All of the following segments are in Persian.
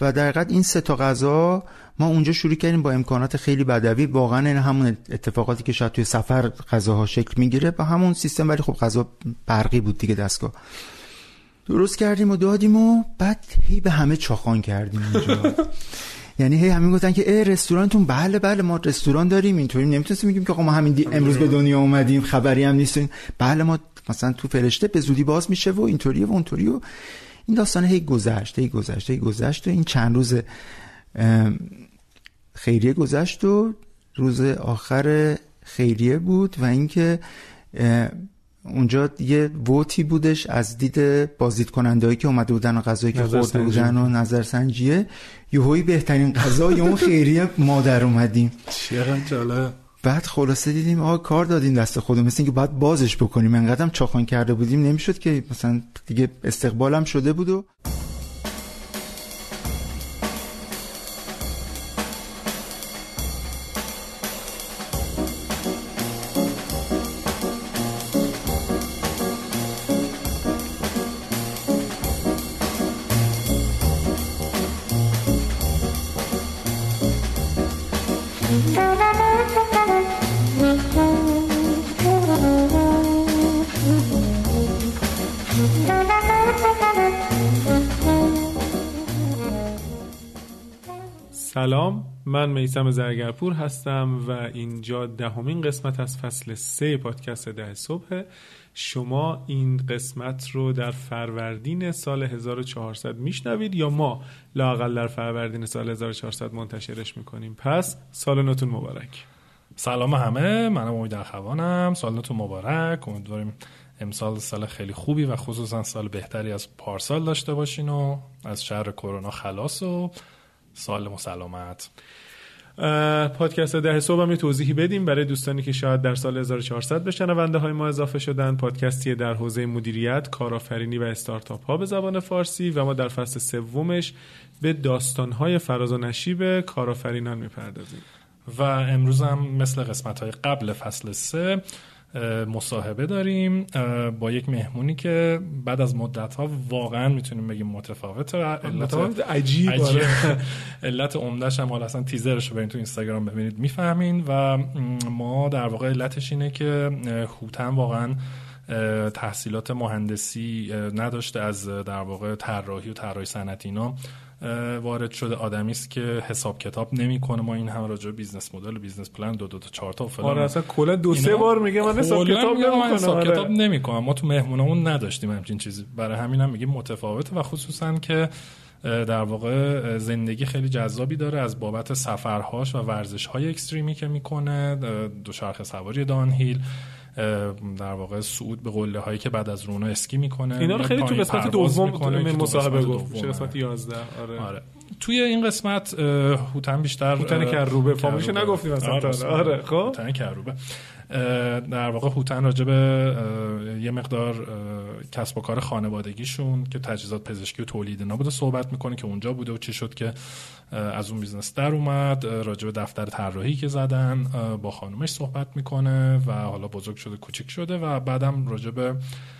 و در حقیقت این سه تا غذا ما اونجا شروع کردیم با امکانات خیلی بدوی، واقعا این همون اتفاقاتی که شاید توی سفر غذاها شکل میگیره با همون سیستم، ولی خب غذا برقی بود دیگه، دستگاه درست کردیم و دادیم و بعد هی به همه چاخان کردیم اینجا. یعنی هی همین گفتن که ای رستورانتون؟ بله ما رستوران داریم. اینطوری نمیتونستیم میگیم که آقا ما همین امروز به دنیا اومدیم، خبری هم نیستیم. بله ما مثلا تو فرشته به زودی باز میشه و اینطوری و اونطوری و این داستان هی گذشت و این چند روز خیریه گذشت و روز آخر خیریه بود و اینکه اونجا یه ووتی بودش از دید بازدیدکنندهایی که اومده بودن و غذایی که خورده بودن و نظرسنجیه. یهویی بهترین غذای اون خیریه مادر اومدیم. چقدر جالب. بعد خلاصه دیدیم آقا کار دادیم دست خودمون، مثل اینکه باید بازش بکنیم. انقدرم چاخان کرده بودیم نمیشد که مثلا دیگه، استقبالم شده بود. و سلام، من میثم زرگرپور هستم و اینجا دهمین قسمت از فصل 3 پادکست 10 صبح. شما این قسمت رو در فروردین سال 1400 میشنوید یا ما لااقل در فروردین سال 1400 منتشرش میکنیم. پس سال نوتون مبارک. سلام همه، منم امید اخوانم. سال نوتون مبارک. امیدواریم امسال سال خیلی خوبی و خصوصا سال بهتری از پارسال داشته باشین و از شر کرونا خلاص و سالم و سلامت. پادکست 10 صبح هم یه توضیحی بدیم برای دوستانی که شاید در سال 1400 به شنونده های ما اضافه شدن. پادکستی در حوزه مدیریت، کارآفرینی و استارتاپ ها به زبان فارسی و ما در فصل سومش به داستان های فراز و نشیب کارآفرینان میپردازیم. و امروز هم مثل قسمت های قبل فصل 3 مصاحبه داریم با یک مهمونی که بعد از مدت‌ها واقعا میتونیم بگیم متفاوته. علت عجیب، علت عمده‌ش هم حالا اصلا تیزرش رو برید تو اینستاگرام ببینید میفهمین. و ما در واقع علتش اینه که هوتن واقعا تحصیلات مهندسی نداشته، از در واقع طراحی و طراحی صنعتی اینا وارد شده. آدمی است که حساب کتاب نمیکنه. ما این هم راجع به بیزنس مدل، بیزنس پلان، 2 تا 4 تا فلان. آره اصلا کلا 2-3 بار میگه من حساب کتاب نمیکنم. ما تو مهمونمون نداشتیم همچین چیزی، برای همینم هم میگیم متفاوته. و خصوصا که در واقع زندگی خیلی جذابی داره از بابت سفرهاش و ورزش‌های اکستریمی که میکنه، دوچرخه سواری، دانهیل، در واقع صعود به قله هایی که بعد از رونا اسکی میکنه. اینا رو خیلی تو قسمت دوم مصاحبه گفت، چه قسمت 11. آره. توی این قسمت هوتن بیشتر، هوتن کروبه، فامیلش نگفتیم مثلا. آره خب هوتن کروبه در واقع هوتن راجع به یه مقدار کسب و کار خانوادگیشون که تجهیزات پزشکی و تولید اینا بوده صحبت میکنه که اونجا بوده و چی شد که از اون بیزنس در اومد. راجع به دفتر طراحی که زدن با خانومش صحبت میکنه و حالا بزرگ شده، کوچیک شده. و بعدم راجع به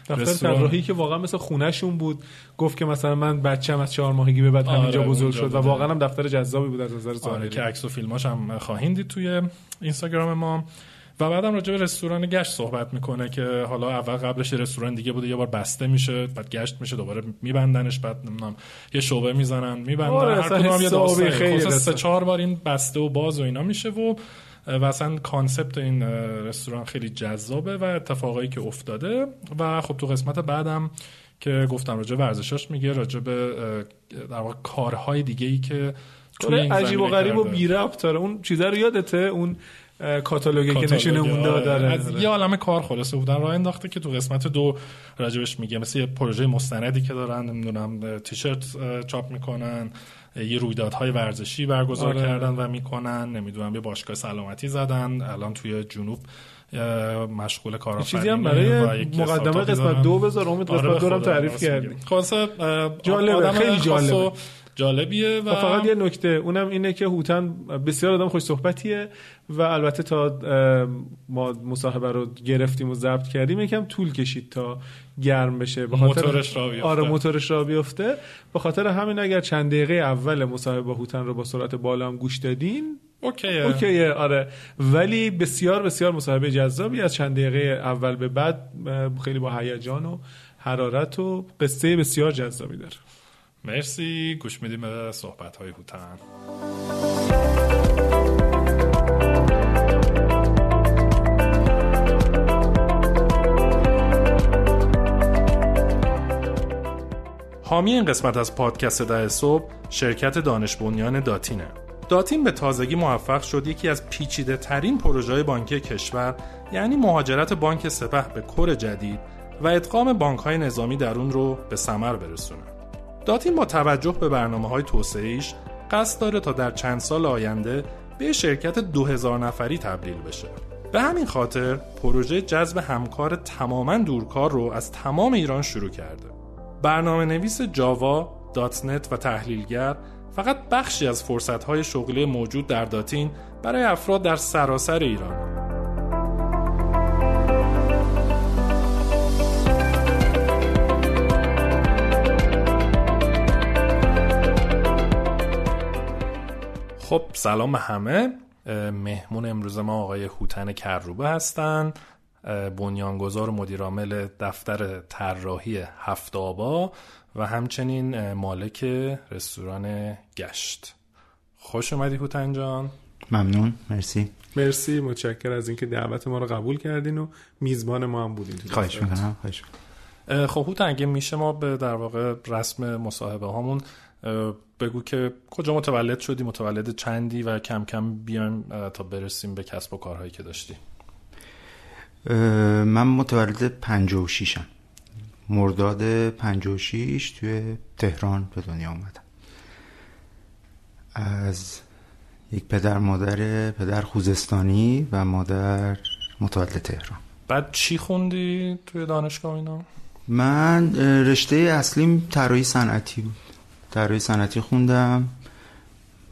دفتر طراحی که واقعا مثل خونه‌شون بود، گفت که مثلا من بچه‌م از 4 ماهگی به بعد همینجا بزرگ شد و واقعا هم دفتر جذابی بود از نظر ظاهری. که عکس و فیلماش هم خواهید دید توی اینستاگرام ما. و بعدم راجع به رستوران گشت صحبت میکنه که حالا اول قبلش رستوران دیگه بوده، یه بار بسته میشه، بعد گشت میشه، دوباره میبندنش، بعد نمیدونم یه شعبه میزنن میبندن، هر کدوم یه داستانی. خیلی 3-4 بار این بسته و باز و اینا میشه. و اصلا کانسپت این رستوران خیلی جذابه و اتفاقایی که افتاده. و خب تو قسمت بعدم که گفتم راجع به ورزشاش میگه، راجع به در واقع کارهای دیگه‌ای که عجیب و غریب و بی ربط داره. اون چیزا رو یادته، اون کاتالوگی که نشونمون داره از یه عالمه کار خلاصه بودن راه انداخته که تو قسمت 2 راجبش میگه. مثلا یه پروژه مستندی که دارن، نمیدونم تیشرت چاپ میکنن، یه رویدادهای ورزشی برگزار کردن و میکنن، نمیدونم یه باشگاه سلامتی زدن، الان توی جنوب مشغول کارآفرینی. چیزی هم برای مقدمه قسمت 2 بذار، امید قسمت 2 رو تعریف کردی. خلاصه جالب، خیلی جالب. جالبیه. و فقط یه نکته اونم اینه که هوتن بسیار آدم خوش صحبتیه و البته تا ما مصاحبه رو گرفتیم و ضبط کردیم یکم طول کشید تا گرم بشه، به خاطر موتورش را بیفته. آره موتورش را بیفته. به خاطر همین اگر چند دقیقه اول مصاحبه با هوتن رو با سرعت بالا هم گوش دادین اوکیه آره، ولی بسیار بسیار مصاحبه جذابی، از چند دقیقه اول به بعد خیلی با هیجان و حرارت و قصه بسیار جذابی داره. مرسی، گوش میدیم به صحبت‌های هوتن. حامی این قسمت از پادکست ده صبح شرکت دانش بنیان داتینه. داتین به تازگی موفق شد یکی از پیچیده ترین پروژه‌های بانکی کشور، یعنی مهاجرت بانک سپه به کور جدید و ادغام بانک‌های نظامی در اون رو به ثمر برسونه. داتین با توجه به برنامه‌های توسعه‌ایش قصد داره تا در چند سال آینده به شرکت 2000 نفری تبدیل بشه. به همین خاطر پروژه جذب همکار تماماً دورکار رو از تمام ایران شروع کرده. برنامه‌نویس جاوا، دات نت و تحلیلگر فقط بخشی از فرصت‌های شغلی موجود در داتین برای افراد در سراسر ایران. خب سلام به همه. مهمون امروز ما آقای هوتن کروبه هستن، بنیانگذار و مدیرعامل دفتر طراحی هفت‌آبا و همچنین مالک رستوران گشت. خوش اومدی هوتن جان. ممنون، مرسی، متشکر از اینکه دعوت ما رو قبول کردین و میزبان ما هم بودین. خواهش می‌کنم. خب هوتن اگه میشه ما به در واقع رسم مصاحبه هامون بگو که کجا متولد شدی، متولد چندی و کم کم بیایم تا برسیم به کسب و کارهایی که داشتی. من متولد 56م، مرداد 56 توی تهران به دنیا اومدم، از یک پدر خوزستانی و مادر متولد تهران. بعد چی خوندی توی دانشگاه اینا؟ من رشته اصلیم طراحی صنعتی بود، طراحی صنعتی خوندم،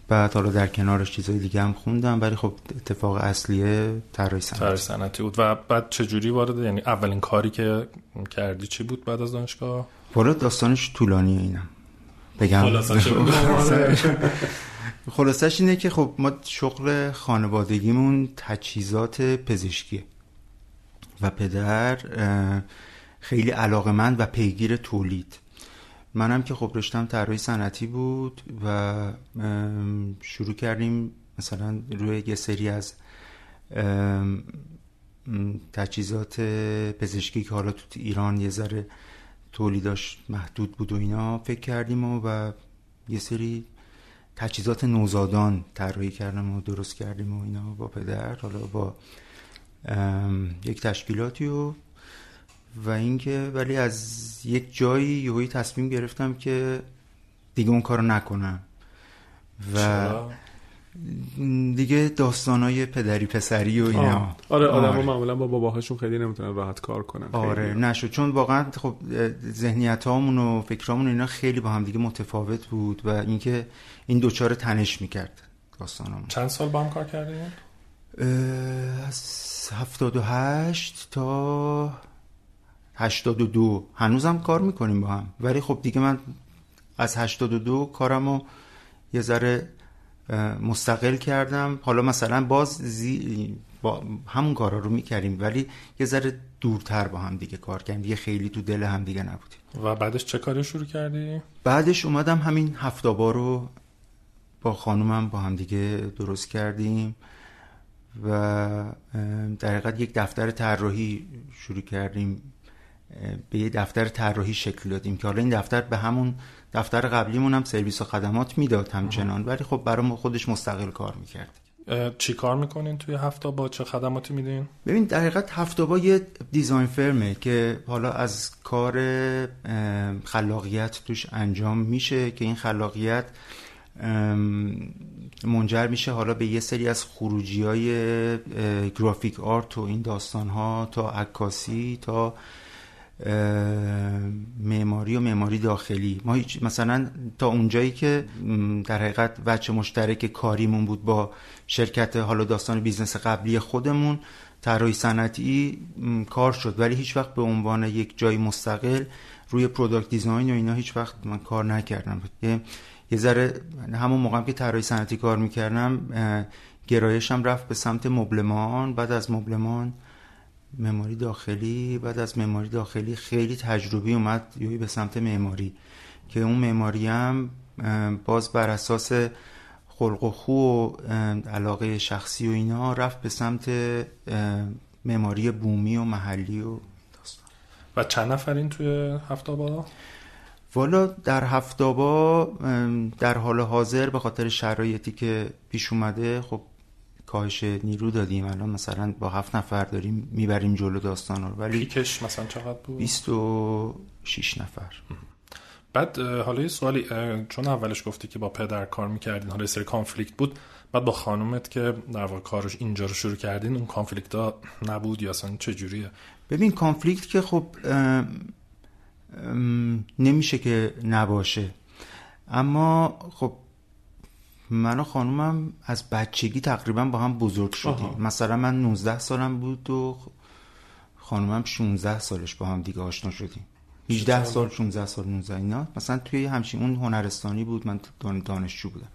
بعد حالا در کنارش چیزای دیگه هم خوندم، ولی خب اتفاق اصلیه طراحی صنعتی بود. و بعد چجوری وارد، یعنی اولین کاری که کردی چی بود بعد از دانشگاه؟ والا داستانش طولانیه، اینم بگم خلاصش اینه که خب ما شغل خانوادگیمون تجهیزات پزشکیه و پدر خیلی علاقه‌مند و پیگیر تولید، منم که خب رشتم طراحی صنعتی بود و شروع کردیم مثلا روی یه سری از تجهیزات پزشکی که حالا تو ایران یه ذره تولیداش محدود بود و اینا فکر کردیم و یه سری تجهیزات نوزادان طراحی کردیم و درست کردیم و اینا با پدر، حالا با یک تشکیلاتی و اینکه ولی از یک جایی یهویی تصمیم گرفتم که دیگه اون کارو نکنم و چرا؟ دیگه داستانای پدری پسری و اینا. آره آدم‌ها معمولا با باباهاشون خیلی نمیتونن راحت کار کنن. آره نشد، چون واقعا خب ذهنیتامون و فکرامون اینا خیلی با هم دیگه متفاوت بود و اینکه این دوچاره تنش میکرد داستانمون. چند سال با هم کار کردیم؟ از 78 تا 82 هنوزم کار میکنیم با هم، ولی خب دیگه من از 82 کارمو یه ذره مستقل کردم. حالا مثلا با همون کارا رو میکردیم ولی یه ذره دورتر با هم دیگه کار کردیم، دیگه خیلی تو دل هم دیگه نبودیم. و بعدش چه کاری شروع کردی؟ بعدش اومدم همین هفت‌آبا رو با خانومم با هم دیگه درست کردیم و در حقیقت یک دفتر طراحی شروع کردیم، به یه دفتر طراحی شکل دادیم که حالا این دفتر به همون دفتر قبلیمون هم سرویس و خدمات میداد همچنان، ولی خب برام خودش مستقل کار میکرد. چی کار میکنین توی هفت‌آبا؟ چه خدماتی میدین؟ ببین در حقیقت هفت‌آبا یه دیزاین فرمه که حالا از کار خلاقیت توش انجام میشه که این خلاقیت منجر میشه حالا به یه سری از خروجی‌های گرافیک آرت و این داستان‌ها تا عکاسی تا معماری و معماری داخلی. ما مثلا تا اونجایی که در حقیقت وجه مشترک کاریمون بود با شرکت حالا داستان بیزنس قبلی خودمون، طراحی صنعتی کار شد، ولی هیچ وقت به عنوان یک جای مستقل روی پروداکت دیزاین و اینا هیچ وقت من کار نکردم. یه ذره همون موقعم که طراحی صنعتی کار میکردم گرایشم رفت به سمت مبلمان، بعد از مبلمان معماری داخلی، بعد از معماری داخلی خیلی تجربی اومد یوی به سمت معماری، که اون معماری هم باز بر اساس خلق و خو و علاقه شخصی و اینا رفت به سمت معماری بومی و محلی و داستان. و چند نفرین توی هفت‌آبا؟ والا در هفت‌آبا در حال حاضر به خاطر شرایطی که پیش اومده خب کاهش نیرو دادیم، الان مثلا با 7 نفر داریم میبریم جلو داستان رو، ولی پیکش مثلا چقدر بود؟ 26 نفر. بعد حالا یه سوالی، چون اولش گفتی که با پدر کار میکردین، حالا یه سری کانفلیکت بود، بعد با خانومت که در واقع کارش اینجا رو شروع کردین اون کانفلیکت ها نبود یا اصلا چجوریه؟ ببین کانفلیکت که خب نمیشه که نباشه، اما خب من و خانومم از بچگی تقریبا با هم بزرگ شدیم. مثلا من 19 سالم بود و خانومم 16 سالش با هم دیگه آشنا شدیم، 18 سال 16 سال 19 اینا، مثلا توی همچین اون هنرستانی بود، من دانشجو بودم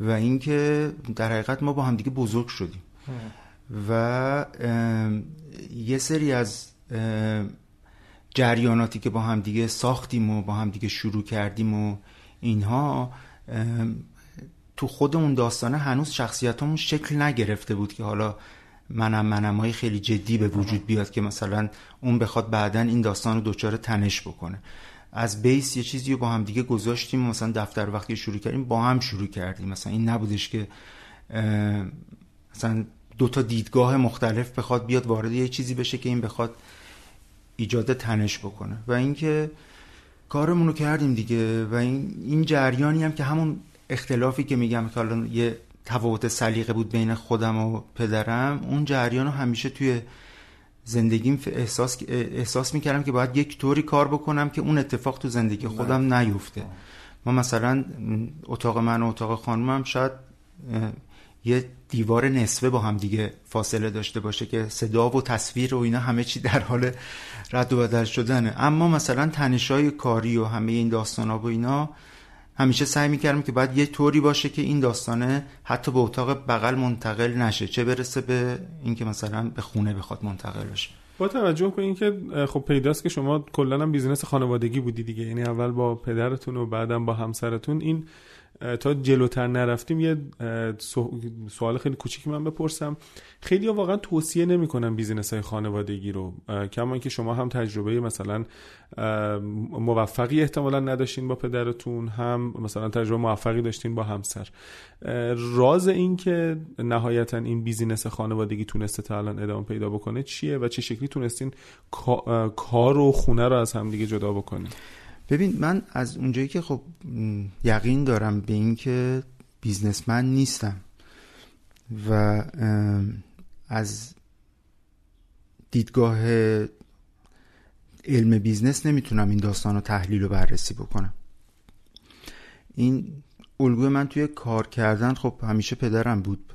و اینکه در حقیقت ما با هم دیگه بزرگ شدیم و یه سری از جریاناتی که با هم دیگه ساختیم و با هم دیگه شروع کردیم و اینها تو خود اون داستانه هنوز شخصیتمون شکل نگرفته بود که حالا منمایی خیلی جدی به وجود بیاد که مثلا اون بخواد بعدن این داستان رو دوچاره تنش بکنه. از بیس یه چیزی رو با هم دیگه گذاشتیم، مثلا دفتر وقتی شروع کردیم با هم شروع کردیم، مثلا این نبودش که مثلا دو تا دیدگاه مختلف بخواد بیاد وارد یه چیزی بشه که این بخواد ایجاد تنش بکنه و اینکه کارمون رو کردیم دیگه. و این جریانی هم که همون اختلافی که میگم که الان یه تفاوت سلیقه بود بین خودم و پدرم، اون جریان رو همیشه توی زندگیم احساس میکردم که باید یک طوری کار بکنم که اون اتفاق تو زندگی خودم نیفته. ما مثلا اتاق من و اتاق خانومم شاید یه دیوار نصفه با هم دیگه فاصله داشته باشه که صدا و تصویر و اینا همه چی در حال رد و بدل شدنه، اما مثلا تنشای کاری و همه این داستانا و اینا همیشه سعی میکردم که باید یه طوری باشه که این داستانه حتی به اتاق بغل منتقل نشه، چه برسه به اینکه مثلا به خونه بخواد منتقل بشه. با توجه به اینکه خب پیداست که شما کلا هم بیزینس خانوادگی بودی دیگه، یعنی اول با پدرتون و بعدم با همسرتون، این تا جلوتر نرفتیم یه سوال خیلی کوچیکی من بپرسم. خیلی واقعا توصیه نمی‌کنم بیزینس‌های خانوادگی رو، کما اینکه شما هم تجربه مثلا موفقی احتمالاً نداشتین با پدرتون، هم مثلا تجربه موفقی داشتین با همسر. راز این که نهایتاً این بیزینس خانوادگی تونسته تا الان ادامه پیدا بکنه چیه و چه شکلی تونستین کار و خونه رو از هم دیگه جدا بکنین؟ ببین من از اونجایی که خب یقین دارم به این که بیزنسمن نیستم و از دیدگاه علم بیزنس نمیتونم این داستان رو تحلیل و بررسی بکنم، این الگوی من توی کار کردن خب همیشه پدرم بود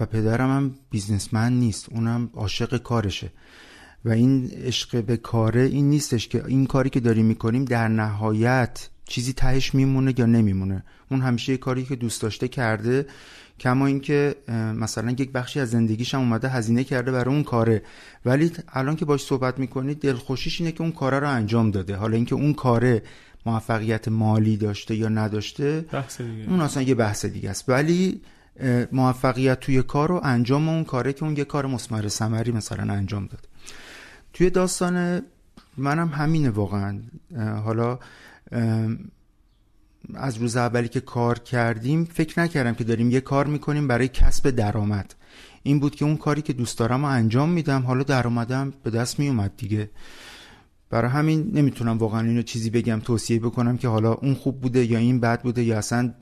و پدرم هم بیزنسمن نیست، اونم عاشق کارشه و این عشق به کاره این نیستش که این کاری که داریم میکنیم در نهایت چیزی تهش میمونه یا نمیمونه. اون همیشه کاری که دوست داشته کرده، کما اینکه مثلا یک بخشی از زندگیش هم اومده هزینه کرده برای اون کاره، ولی الان که باش صحبت میکنید دلخوشیش اینه که اون کاره رو انجام داده. حالا اینکه اون کاره موفقیت مالی داشته یا نداشته بحث دیگه، اون اصلا یه بحث دیگه است، ولی موفقیت توی کار رو انجام اون کاره که اون یه کار مثمر ثمری مثلا انجام داده. توی داستان منم همینه واقعا. حالا از روز اولی که کار کردیم فکر نکردم که داریم یه کار میکنیم برای کسب درآمد، این بود که اون کاری که دوست دارم رو انجام میدم، حالا درآمدم به دست میومد دیگه. برای همین نمیتونم واقعا اینو چیزی بگم توصیه بکنم که حالا اون خوب بوده یا این بد بوده، یا اصلا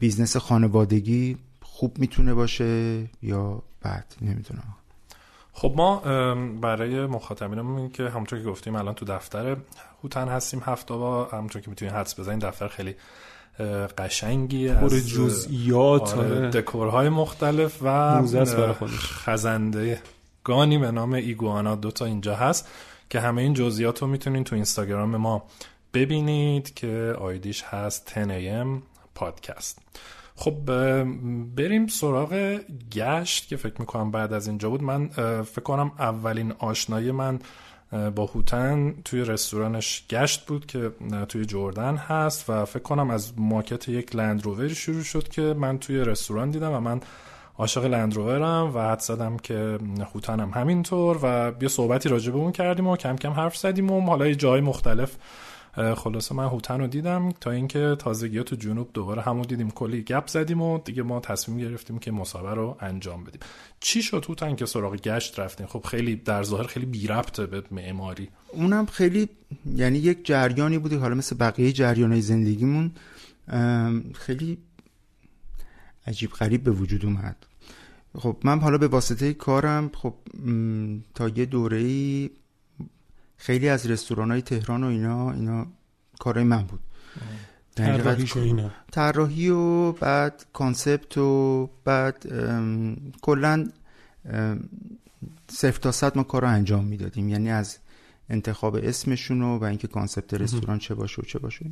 بیزنس خانوادگی خوب میتونه باشه یا بد، نمیتونم. خب ما برای مخاطبینمون که همونطور که گفتیم الان تو دفتر هوتن هستیم، هفت آبا، همونطور که میتونین حدس بزنین دفتر خیلی قشنگی پر از جزئیات، دکورهای مختلف و خزنده گانی به نام ایگوانا دوتا اینجا هست که همه این جزئیات رو میتونین تو اینستاگرام ما ببینید که آیدیش هست 10am پادکست. خب بریم سراغ گشت که فکر میکنم بعد از اینجا بود. من فکر کنم اولین آشنایی من با هوتن توی رستورانش گشت بود که توی جردن هست و فکر کنم از ماکت یک لندروور شروع شد که من توی رستوران دیدم و من عاشق لندروورم و حد زدم که هوتنم همینطور و یه صحبتی راجع به اون کردیم و کم کم حرف زدیم و حالا یه جای مختلف خلاصه من هوتن رو دیدم تا اینکه تازگی ها تو جنوب دوباره همو دیدیم، کلی گپ زدیم و دیگه ما تصمیم گرفتیم که مسابقه رو انجام بدیم. چی شد هوتن که سراغ گشت رفتیم؟ خب خیلی در ظاهر خیلی بی ربطه به معماری، اونم خیلی یعنی یک جریانی بود، حالا مثل بقیه جریانای زندگیمون خیلی عجیب غریب به وجود اومد. خب من حالا به واسطه کارم خب تا یه دوره‌ای خیلی از رستوران‌های تهران و اینا کارای من بود، طراحی و بعد کانسپت و بعد کلاً صفر تا صد ما کارو انجام میدادیم، یعنی از انتخاب اسمشون و اینکه کانسپت رستوران چه باشه و چه باشه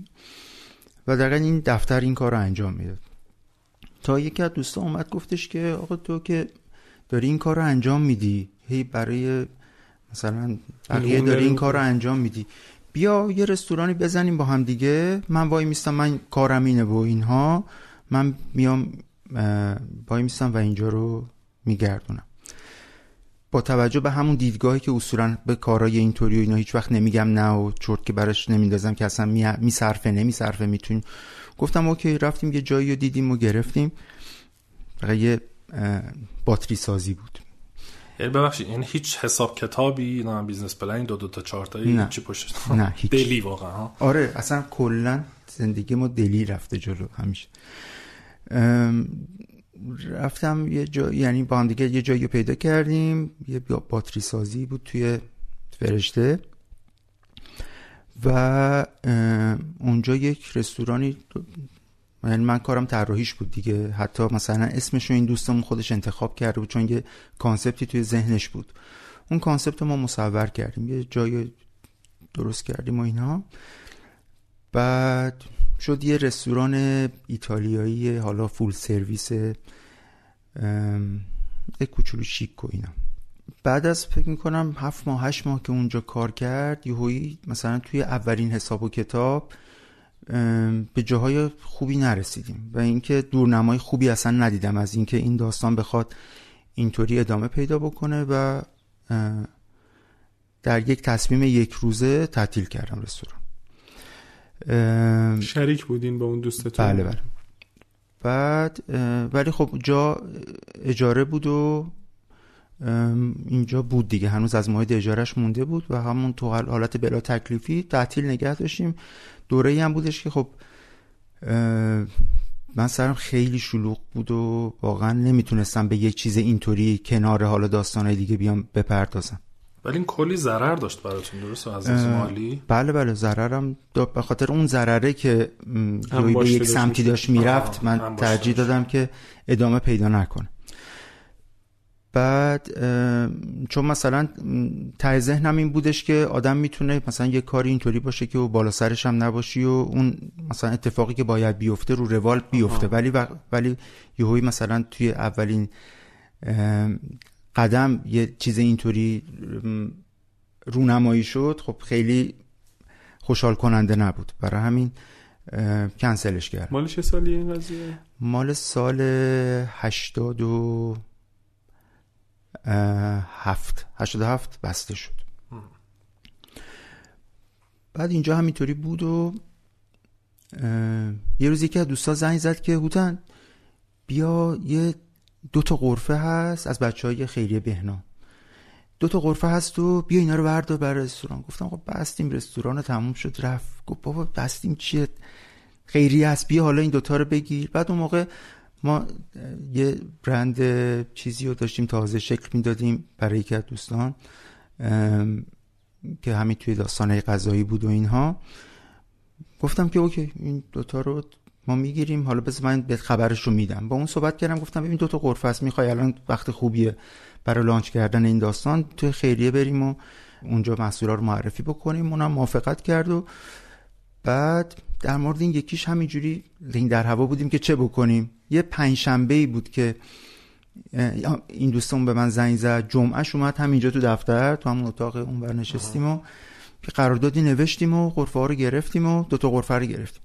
و دقیقاً این دفتر این کارو انجام میداد. تا یکی از دوستا اومد گفتش که آقا تو که داری این کارو انجام میدی، هی برای مثلا بقیه داری این کار رو انجام میدی، بیا یه رستورانی بزنیم با هم دیگه، من وای میستم، من کارم اینه با اینها، من میام وای میستم و اینجا رو میگردونم. با توجه به همون دیدگاهی که اصولا به کارهای اینطوری و اینا هیچ وقت نمیگم نه و چرت که براش نمیندازم که اصلا میصرفه میتونیم، گفتم اوکی، رفتیم یه جایی رو دیدیم و گرفتیم. فقط یه باتری سازی بود. ببخشید این هیچ حساب کتابی نه بیزنس پلن دو تا چهار تایی چی پشتش نه، دلی واقعا ها. آره اصلا کلا زندگی ما دلی رفته جلو همیشه. رفتم یه جا، یعنی با هم دیگه یه جایی پیدا کردیم، یه باتری سازی بود توی فرشته و اونجا یک رستورانی، یعنی من کارم طراحیش بود دیگه، حتی مثلا اسمش رو این دوستمون خودش انتخاب کرده بود چون یه کانسپتی توی ذهنش بود، اون کانسپت رو ما مصور کردیم، یه جای درست کردیم و اینا. بعد شد یه رستوران ایتالیایی، حالا فول سرویس، یه کوچولو شیک و اینا. بعد از فکر میکنم 7 ماه 8 ماه که اونجا کار کرد، یهویی مثلا توی اولین حساب و کتاب به جاهای خوبی نرسیدیم و اینکه دورنمای خوبی اصلا ندیدم از اینکه این داستان بخواد اینطوری ادامه پیدا بکنه و در یک تصمیم یک روزه تعطیل کردم رستوران. شریک بودین با اون دوستتون؟ بله. بعد ولی خب جا اجاره بود و اینجا بود دیگه، هنوز از ماهید اجارهش مونده بود و همون تو حالت بلا تکلیفی تعطیل نگه داشتیم. دوره‌ای هم بودش که خب من سرم خیلی شلوغ بود و واقعا نمیتونستم به یک چیز اینطوری کنار حالا داستانهای دیگه بیام بپردازم. ولی این کلی ضرر داشت براتون، درست؟ از مالی؟ بله ضررم، به خاطر اون ضرره که به یک سمتی داشت میرفت، من ترجیح دادم که ادامه پیدا نکنه. بعد چون مثلا ته ذهنم این بودش که آدم میتونه مثلا یه کاری اینطوری باشه که و بالا سرش هم نباشی و اون مثلا اتفاقی که باید بیفته رو روال بیفته، ولی یهویی مثلا توی اولین قدم یه چیز اینطوری رونمایی شد، خب خیلی خوشحال کننده نبود، برای همین کنسلش کردم. مال چه سالیه این قضیه؟ مال سال 87 بسته شد. بعد اینجا همینطوری بود و یه روزی که دوستا زنگ زد که هوتن بیا، یه 2 تا غرفه هست از بچهای خیریه بهنا، 2 تا غرفه هست و بیا اینا رو بردار بر رستوران. گفتم خب بستیم رستوران، تموم شد رفت. گفت بابا بستیم چیه، خیریه هست، بیا حالا این 2 تا رو بگیر. بعد اون موقع ما یه برند چیزی رو داشتیم تازه شکل میدادیم برای یکی از دوستان که همین توی داستانه غذایی بود و اینها. گفتم که اوکی این دوتا رو ما میگیریم، حالا بذار من بهت خبرش رو میدم. با اون صحبت کردم، گفتم ببین دوتا قرفه است، میخوای الان وقت خوبیه برای لانچ کردن این داستان، توی خیریه بریم و اونجا محصولا رو معرفی بکنیم. اونم موافقت کرد و بعد در مورد این یکیش همینجوری در هوا بودیم که چه بکنیم. یه پنجشنبه‌ای بود که این دوستمون به من زنگ زد، جمعهش اومد همینجا تو دفتر تو همون اتاق اونور نشستیم و قراردادی نوشتیم و قرفه‌ها رو گرفتیم و دوتا قرفه رو گرفتیم.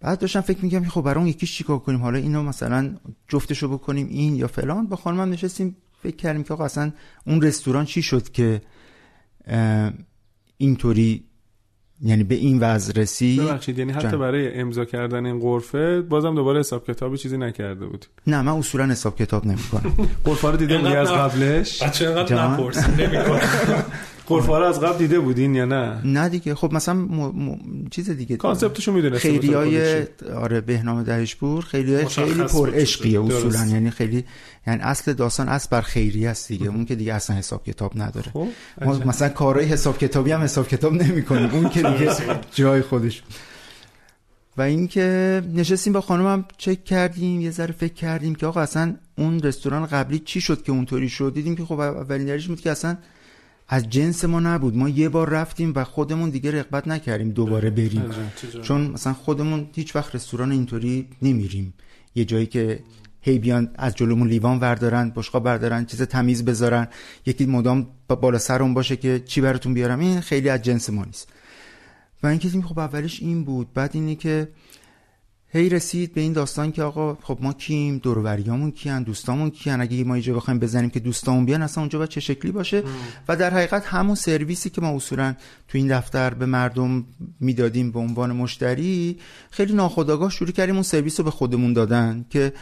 بعد داشتم فکر می‌کردم خب برای اون یکیش چیکار کنیم، حالا اینو مثلا جفتشو بکنیم این یا فلان. با خانمم نشستیم فکر کردیم که آقا اصلا اون رستوران چی شد که اینطوری یعنی به این وضع رسید. ببخشید یعنی حتی برای امضا کردن این قرفه بازم دوباره حساب کتابی چیزی نکرده بود؟ نه من اصولا حساب کتاب نمی‌کنم. قرفه رو دیدم دیگه از قبلش. بچه اینقدر نپرس نمی‌کنه. قرفه رو از قبل دیده بودین یا نه؟ نه دیگه. خب مثلا چیز دیگه کانسپتشو میدونسته. خیریای آره بهنام دهشپور خیریای خیلی پر عشقیه اصولا، یعنی خیلی یعنی اصل داستان اصل بر خیریه است دیگه. اون که دیگه اصلا حساب کتاب نداره. ما مثلا کارهای حساب کتابی هم حساب کتاب نمی‌کنیم، اون که دیگه جای خودش. و اینکه نشستیم با خانمم چک کردیم، یه ذره فکر کردیم که آقا اصلا اون رستوران قبلی چی شد که اونطوری شد. دیدیم که خب اولین دلیلش بود که اصلا از جنس ما نبود. ما یه بار رفتیم و خودمون دیگه رغبت نکردیم دوباره بریم، چون مثلا خودمون هیچ وقت رستوران اینطوری نمیریم، یه جایی که هی بیان از جلومون لیوان وردارن، بشقاب بردارن، چیز تمیز بذارن، یکی مدام بالا سرمون باشه که چی براتون بیارم، این خیلی از جنس ما نیست. و اینکه خب اولش این بود. بعد اینه که هی رسید به این داستان که آقا خب ما کیم، دور و بریامون کیان، دوستامون کیان، اگه ما اینجا بخوایم بزنیم که دوستامون بیان اصلا اونجا باید چه شکلی باشه. و در حقیقت همون سرویسی که ما اصولا تو این دفتر به مردم میدادیم به عنوان مشتری، خیلی ناخودآگاه شروع کردیم اون سرویس رو به خودمون دادن که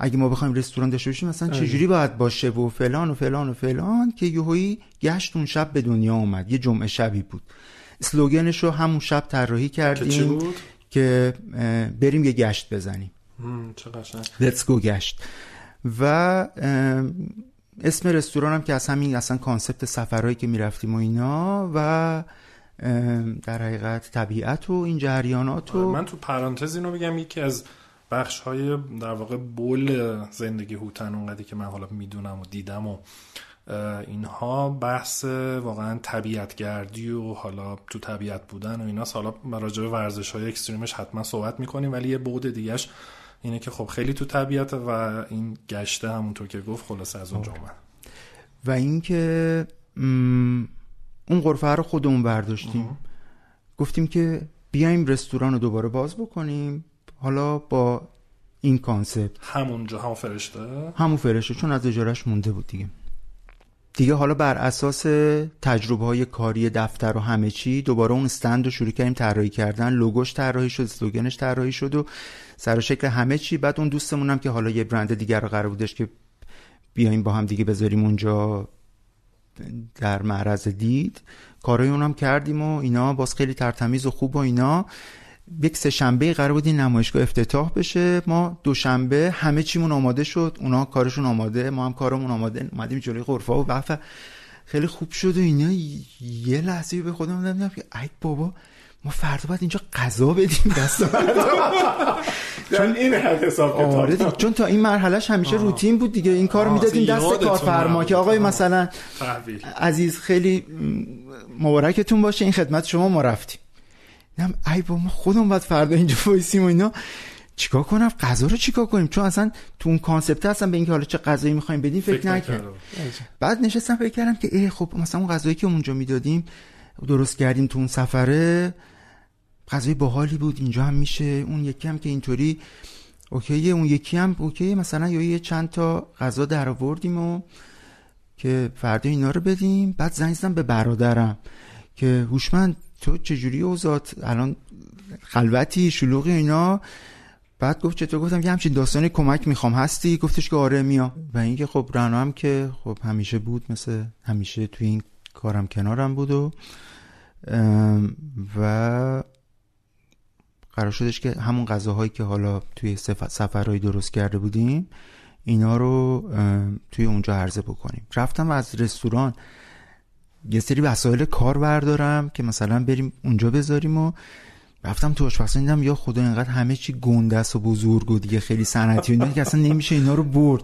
اگه ما بخوایم رستوران داشته باشیم مثلا چه جوری باید باشه و فلان و فلان و فلان. که یهویی گشت اون شب به دنیا اومد. یه جمعه شبی بود، اسلوگنش رو همون شب طراحی کردیم که بریم یه گشت بزنیم. چه قشنگ. Let's go گشت. و اسم رستوران هم که از همین اصلا کانسپت سفرهایی که میرفتیم و اینا و در حقیقت طبیعت و این جریانات. و من تو پرانتز اینو بگم، یکی از بخش‌های در واقع بول زندگی هوتن اونقدری که من حالا میدونم و دیدم و اینها، بحث واقعا طبیعتگردی و حالا تو طبیعت بودن و اینا. حالا راجع به ورزش‌های اکستریمش حتما صحبت می‌کنیم، ولی یه بعد دیگه‌اش اینه که خب خیلی تو طبیعت و این گشته همونطور که گفت خلاص از اونجا اومد. و اینکه اون قرفه رو خودمون برداشتیم، گفتیم که بیایم رستوران رو دوباره باز بکنیم، حالا با این کانسپت. همونجا همون فرشته چون از اجاره‌اش مونده بود دیگه. حالا بر اساس تجربه‌های کاری دفتر و همه چی دوباره اون استند رو شروع کردیم طراحی کردن. لوگوش طراحی شد، اسلوگنش طراحی شد و سر و شکل همه چی. بعد اون دوستمون هم که حالا یه برند دیگر رو قرار بودش که بیایم با هم دیگه بذاریم اونجا در معرض دید، کارای اونم کردیم و اینا، باز خیلی ترتمیز و خوب و اینا. یک سه شنبه قرار بود این نمایشگاه افتتاح بشه. ما دوشنبه همه چیمون آماده شد، اونا کارشون آماده، ما هم کارمون آماده، اومدیم جلوی قرفه و وقفه خیلی خوب شد و اینا. یه لحظه به خودم دادم که ای بابا ما فردا باید اینجا قضا بدیم دست مردم، چون این حساب کتاب، چون تا این مرحلهش همیشه روتین بود دیگه. این کارو میدادیم دست کارفرما که آقای مثلا عزیز خیلی مبارکتون باشه، این خدمت شما ما رفتیم. نم ای با ما خودمون بعد فردا اینجا وایسیم و اینا چیکار کنم، غذا رو چیکار کنیم، چون اصلا تو اون کانسپت اصلا به اینکه حالا چه غذایی می‌خوایم بدیم فکر نکردم. بعد نشستم فکر کردم که خب مثلا اون غذایی که اونجا میدادیم درست کردیم تو اون سفره، غذای باحالی بود، اینجا هم میشه، اون یکی هم که اینطوری اوکیه، اون یکی هم اوکی، مثلا یه چند تا غذا درآوردیم و که فردا اینا رو بدیم. بعد زنگ زدم به برادرم که هوشمند تو چجوری اوزاد الان خلوتی شلوغی اینا. بعد گفت چطور؟ گفتم که همچین داستانی کمک میخوام، هستی؟ گفتش که آره میام. و اینکه خب رنا هم که خب همیشه بود، مثل همیشه توی این کارم کنارم بود و قرار شدش که همون غذاهایی که حالا توی سفرهایی درست کرده بودیم اینا رو توی اونجا عرضه بکنیم. رفتم و از رستوران یه سری وسایل کار بردارم که مثلا بریم اونجا بذاریم و رفتم تو آشپزخونه دیدم یا خدا اینقدر همه چی گندست و بزرگ و دیگه خیلی صنعتی و اینا که اصلا نمیشه اینا رو برد.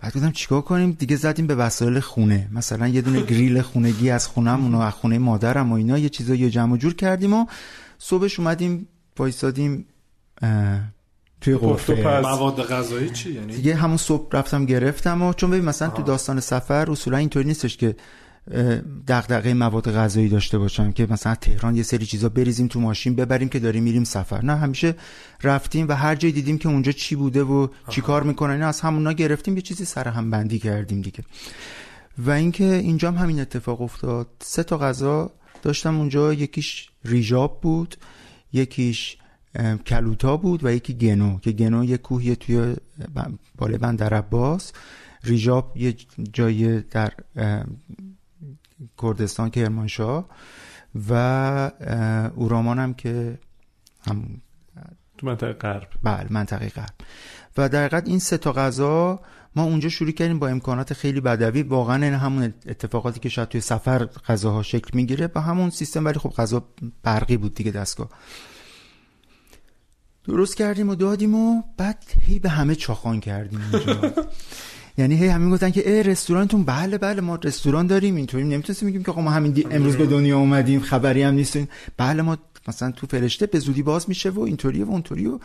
بعد گفتم چیکار کنیم دیگه، زدیم به وسایل خونه، مثلا یه دونه گریل خونگی از خونمون و از خونه مادرم و اینا یه چیزایی جمع و جور کردیم و صبحش اومدیم وایسادیم توی غرفه. مواد غذایی چی یعنی؟ دیگه همون صبح رفتم گرفتم و چون ببین مثلا تو داستان سفر اصولا اینطوری نیستش که دغدغه مواد غذایی داشته باشم که مثلا تهران یه سری چیزا بریزیم تو ماشین ببریم که داریم میریم سفر. نه، همیشه رفتیم و هر جایی دیدیم که اونجا چی بوده و چی کار میکنن اینا از همونا گرفتیم یه چیزی سر هم بندی کردیم دیگه. و اینکه اینجا هم همین اتفاق افتاد. 3 تا غذا داشتم اونجا، یکیش ریجاب بود، یکیش کلوتا بود و یکی گنو، که گنو یه کوهیه توی بالای بندر عباس، ریجاب یه جایی در کردستان کرمانشاه و اورامان هم که هم تو منطقه غرب. بله منطقه غرب. و در حقیقت این 3 تا غذا ما اونجا شروع کردیم با امکانات خیلی بدوی، واقعا همون اتفاقاتی که شاید توی سفر غذاها شکل میگیره با همون سیستم، ولی خب غذا برقی بود دیگه، دستگاه درست کردیم و دادیم و بعد هی به همه چاخان کردیم اونجا. یعنی هی همین گفتن که ای رستورانتون؟ بله ما رستوران داریم. اینطوری نمیتونستیم بگیم که آقا ما همین امروز به دنیا اومدیم خبری هم نیستیم. بله ما مثلا تو فرشته به زودی باز میشه و اینطوریه و اونطوریه و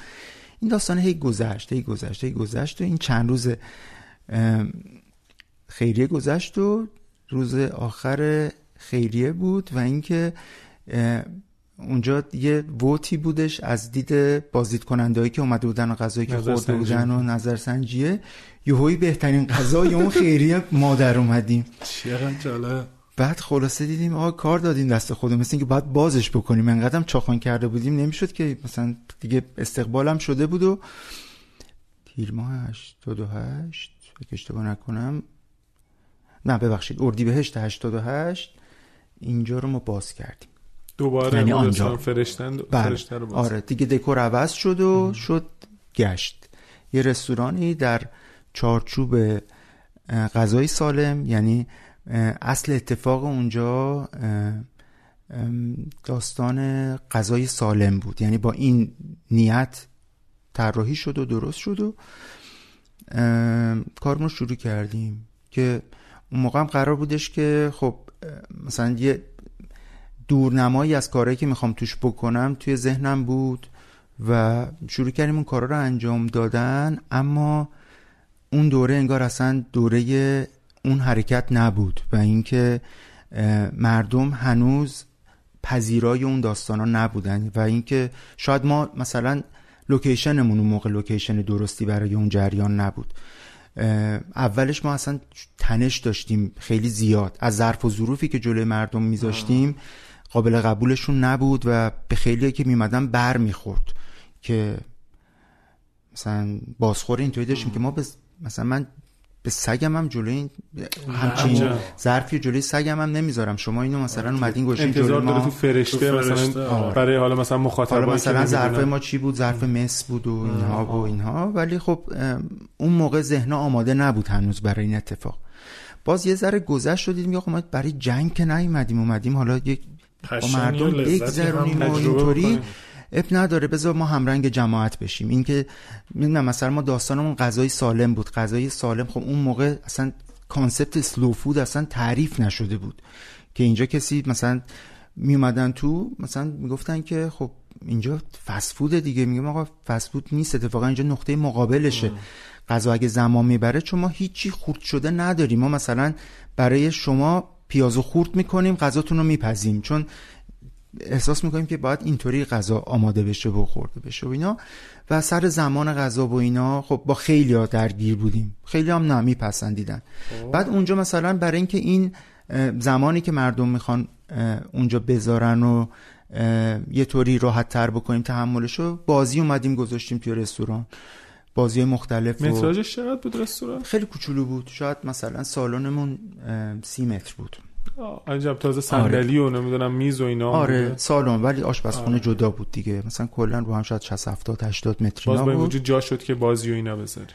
این داستانه هی گذشت و این چند روز خیریه گذشت و روز آخر خیریه بود و اینکه اونجا یه ووتی بودش از دید بازدیدکنندهایی که اومده بودن و غذایی که خورده بودن و نظر سنجیه. یهویی بهترین غذای اون خیریه مادر اومدیم. چقدر جالب. بعد خلاصه دیدیم آقا کار دادیم دست خودمون، مثل اینکه باید بازش بکنیم. انقدر هم چاخان کرده بودیم نمیشد که مثلا دیگه استقبالم شده بود و تیر ماه 88 اگه اشتباه نکنم، نه ببخشید اردیبهشت 88 اینجا رو ما باز کردیم دوباره، یعنی آنجا فرشته رو باز. آره دیگه دکور عوض شد و شد گشت، یه رستورانی در چارچوب غذای سالم. یعنی اصل اتفاق اونجا داستان غذای سالم بود، یعنی با این نیت طراحی شد و درست شد و کارمون شروع کردیم که اون موقع هم قرار بودش که خب مثلا یه دورنمایی از کارهایی که میخوام توش بکنم توی ذهنم بود و شروع کردیم اون کارا رو انجام دادن. اما اون دوره انگار اصلا دوره اون حرکت نبود و اینکه مردم هنوز پذیرای اون داستانا نبودن و اینکه شاید ما مثلا لوکیشنمون اون موقع لوکیشن درستی برای اون جریان نبود. اولش ما اصلا تنش داشتیم خیلی زیاد از ظرف و ظروفی که جلوی مردم میذاشتیم قابل قبولشون نبود و به خیلیایی که میمدن بر میخورد که مثلا بازخور اینطوری داشتیم که ما مثلا من به سگم هم جلوی این همچین ظرفی جلوی سگم هم نمیذارم، شما اینو مثلا اومدین گوشین جلوی ما انتظار تو فرشته مثلا برای حالا مثلا مخاطبایی مثلا ظرف ما چی بود، ظرف مس بود و اینها و اینها. ولی خب اون موقع ذهن آماده نبود هنوز برای این اتفاق. باز یه ذره گذشت شدیم دیدیم ما برای جنگ که نیومدیم، اومدیم حالا یک با مردم یک ذرونی اینطوری اب نداره، بذار ما همرنگ جماعت بشیم. این که میدونم مثلا ما داستانمون غذای سالم بود، غذای سالم خب اون موقع اصلا کانسپت سلو فود اصلا تعریف نشده بود که اینجا کسی مثلا میومدن تو مثلا میگفتن که خب اینجا فست فود دیگه، میگم آقا فست فود نیست، اتفاقا اینجا نقطه مقابلشه. غذا اگه زمان میبره چون ما هیچی خورد شده نداریم، ما مثلا برای شما پیازو خورد میکنیم غذاتون رو میپزیم چون احساس میکنیم که باید اینطوری غذا آماده بشه و خورده بشه و اینا. و سر زمان غذا و اینا خب با خیلی ها درگیر بودیم، خیلی هم نمیپسندیدن. بعد اونجا مثلا برای اینکه این زمانی که مردم میخوان اونجا بذارن و یه طوری راحت تر بکنیم تحملشو، بازی اومدیم گذاشتیم توی رستوران، بازی مختلف. متراژش چقدر بود رستوران؟ خیلی کوچولو بود، شاید مثلا سالنمون 30 متر بود. عجب، تازه صندلی و نمیدونم میز و اینا. آره سالن، ولی آشپزخونه جدا بود دیگه، مثلا کلا رو هم شاید 60 70 80 متر اینا بود. باز با وجود جا شد که بازی و اینا بذاری،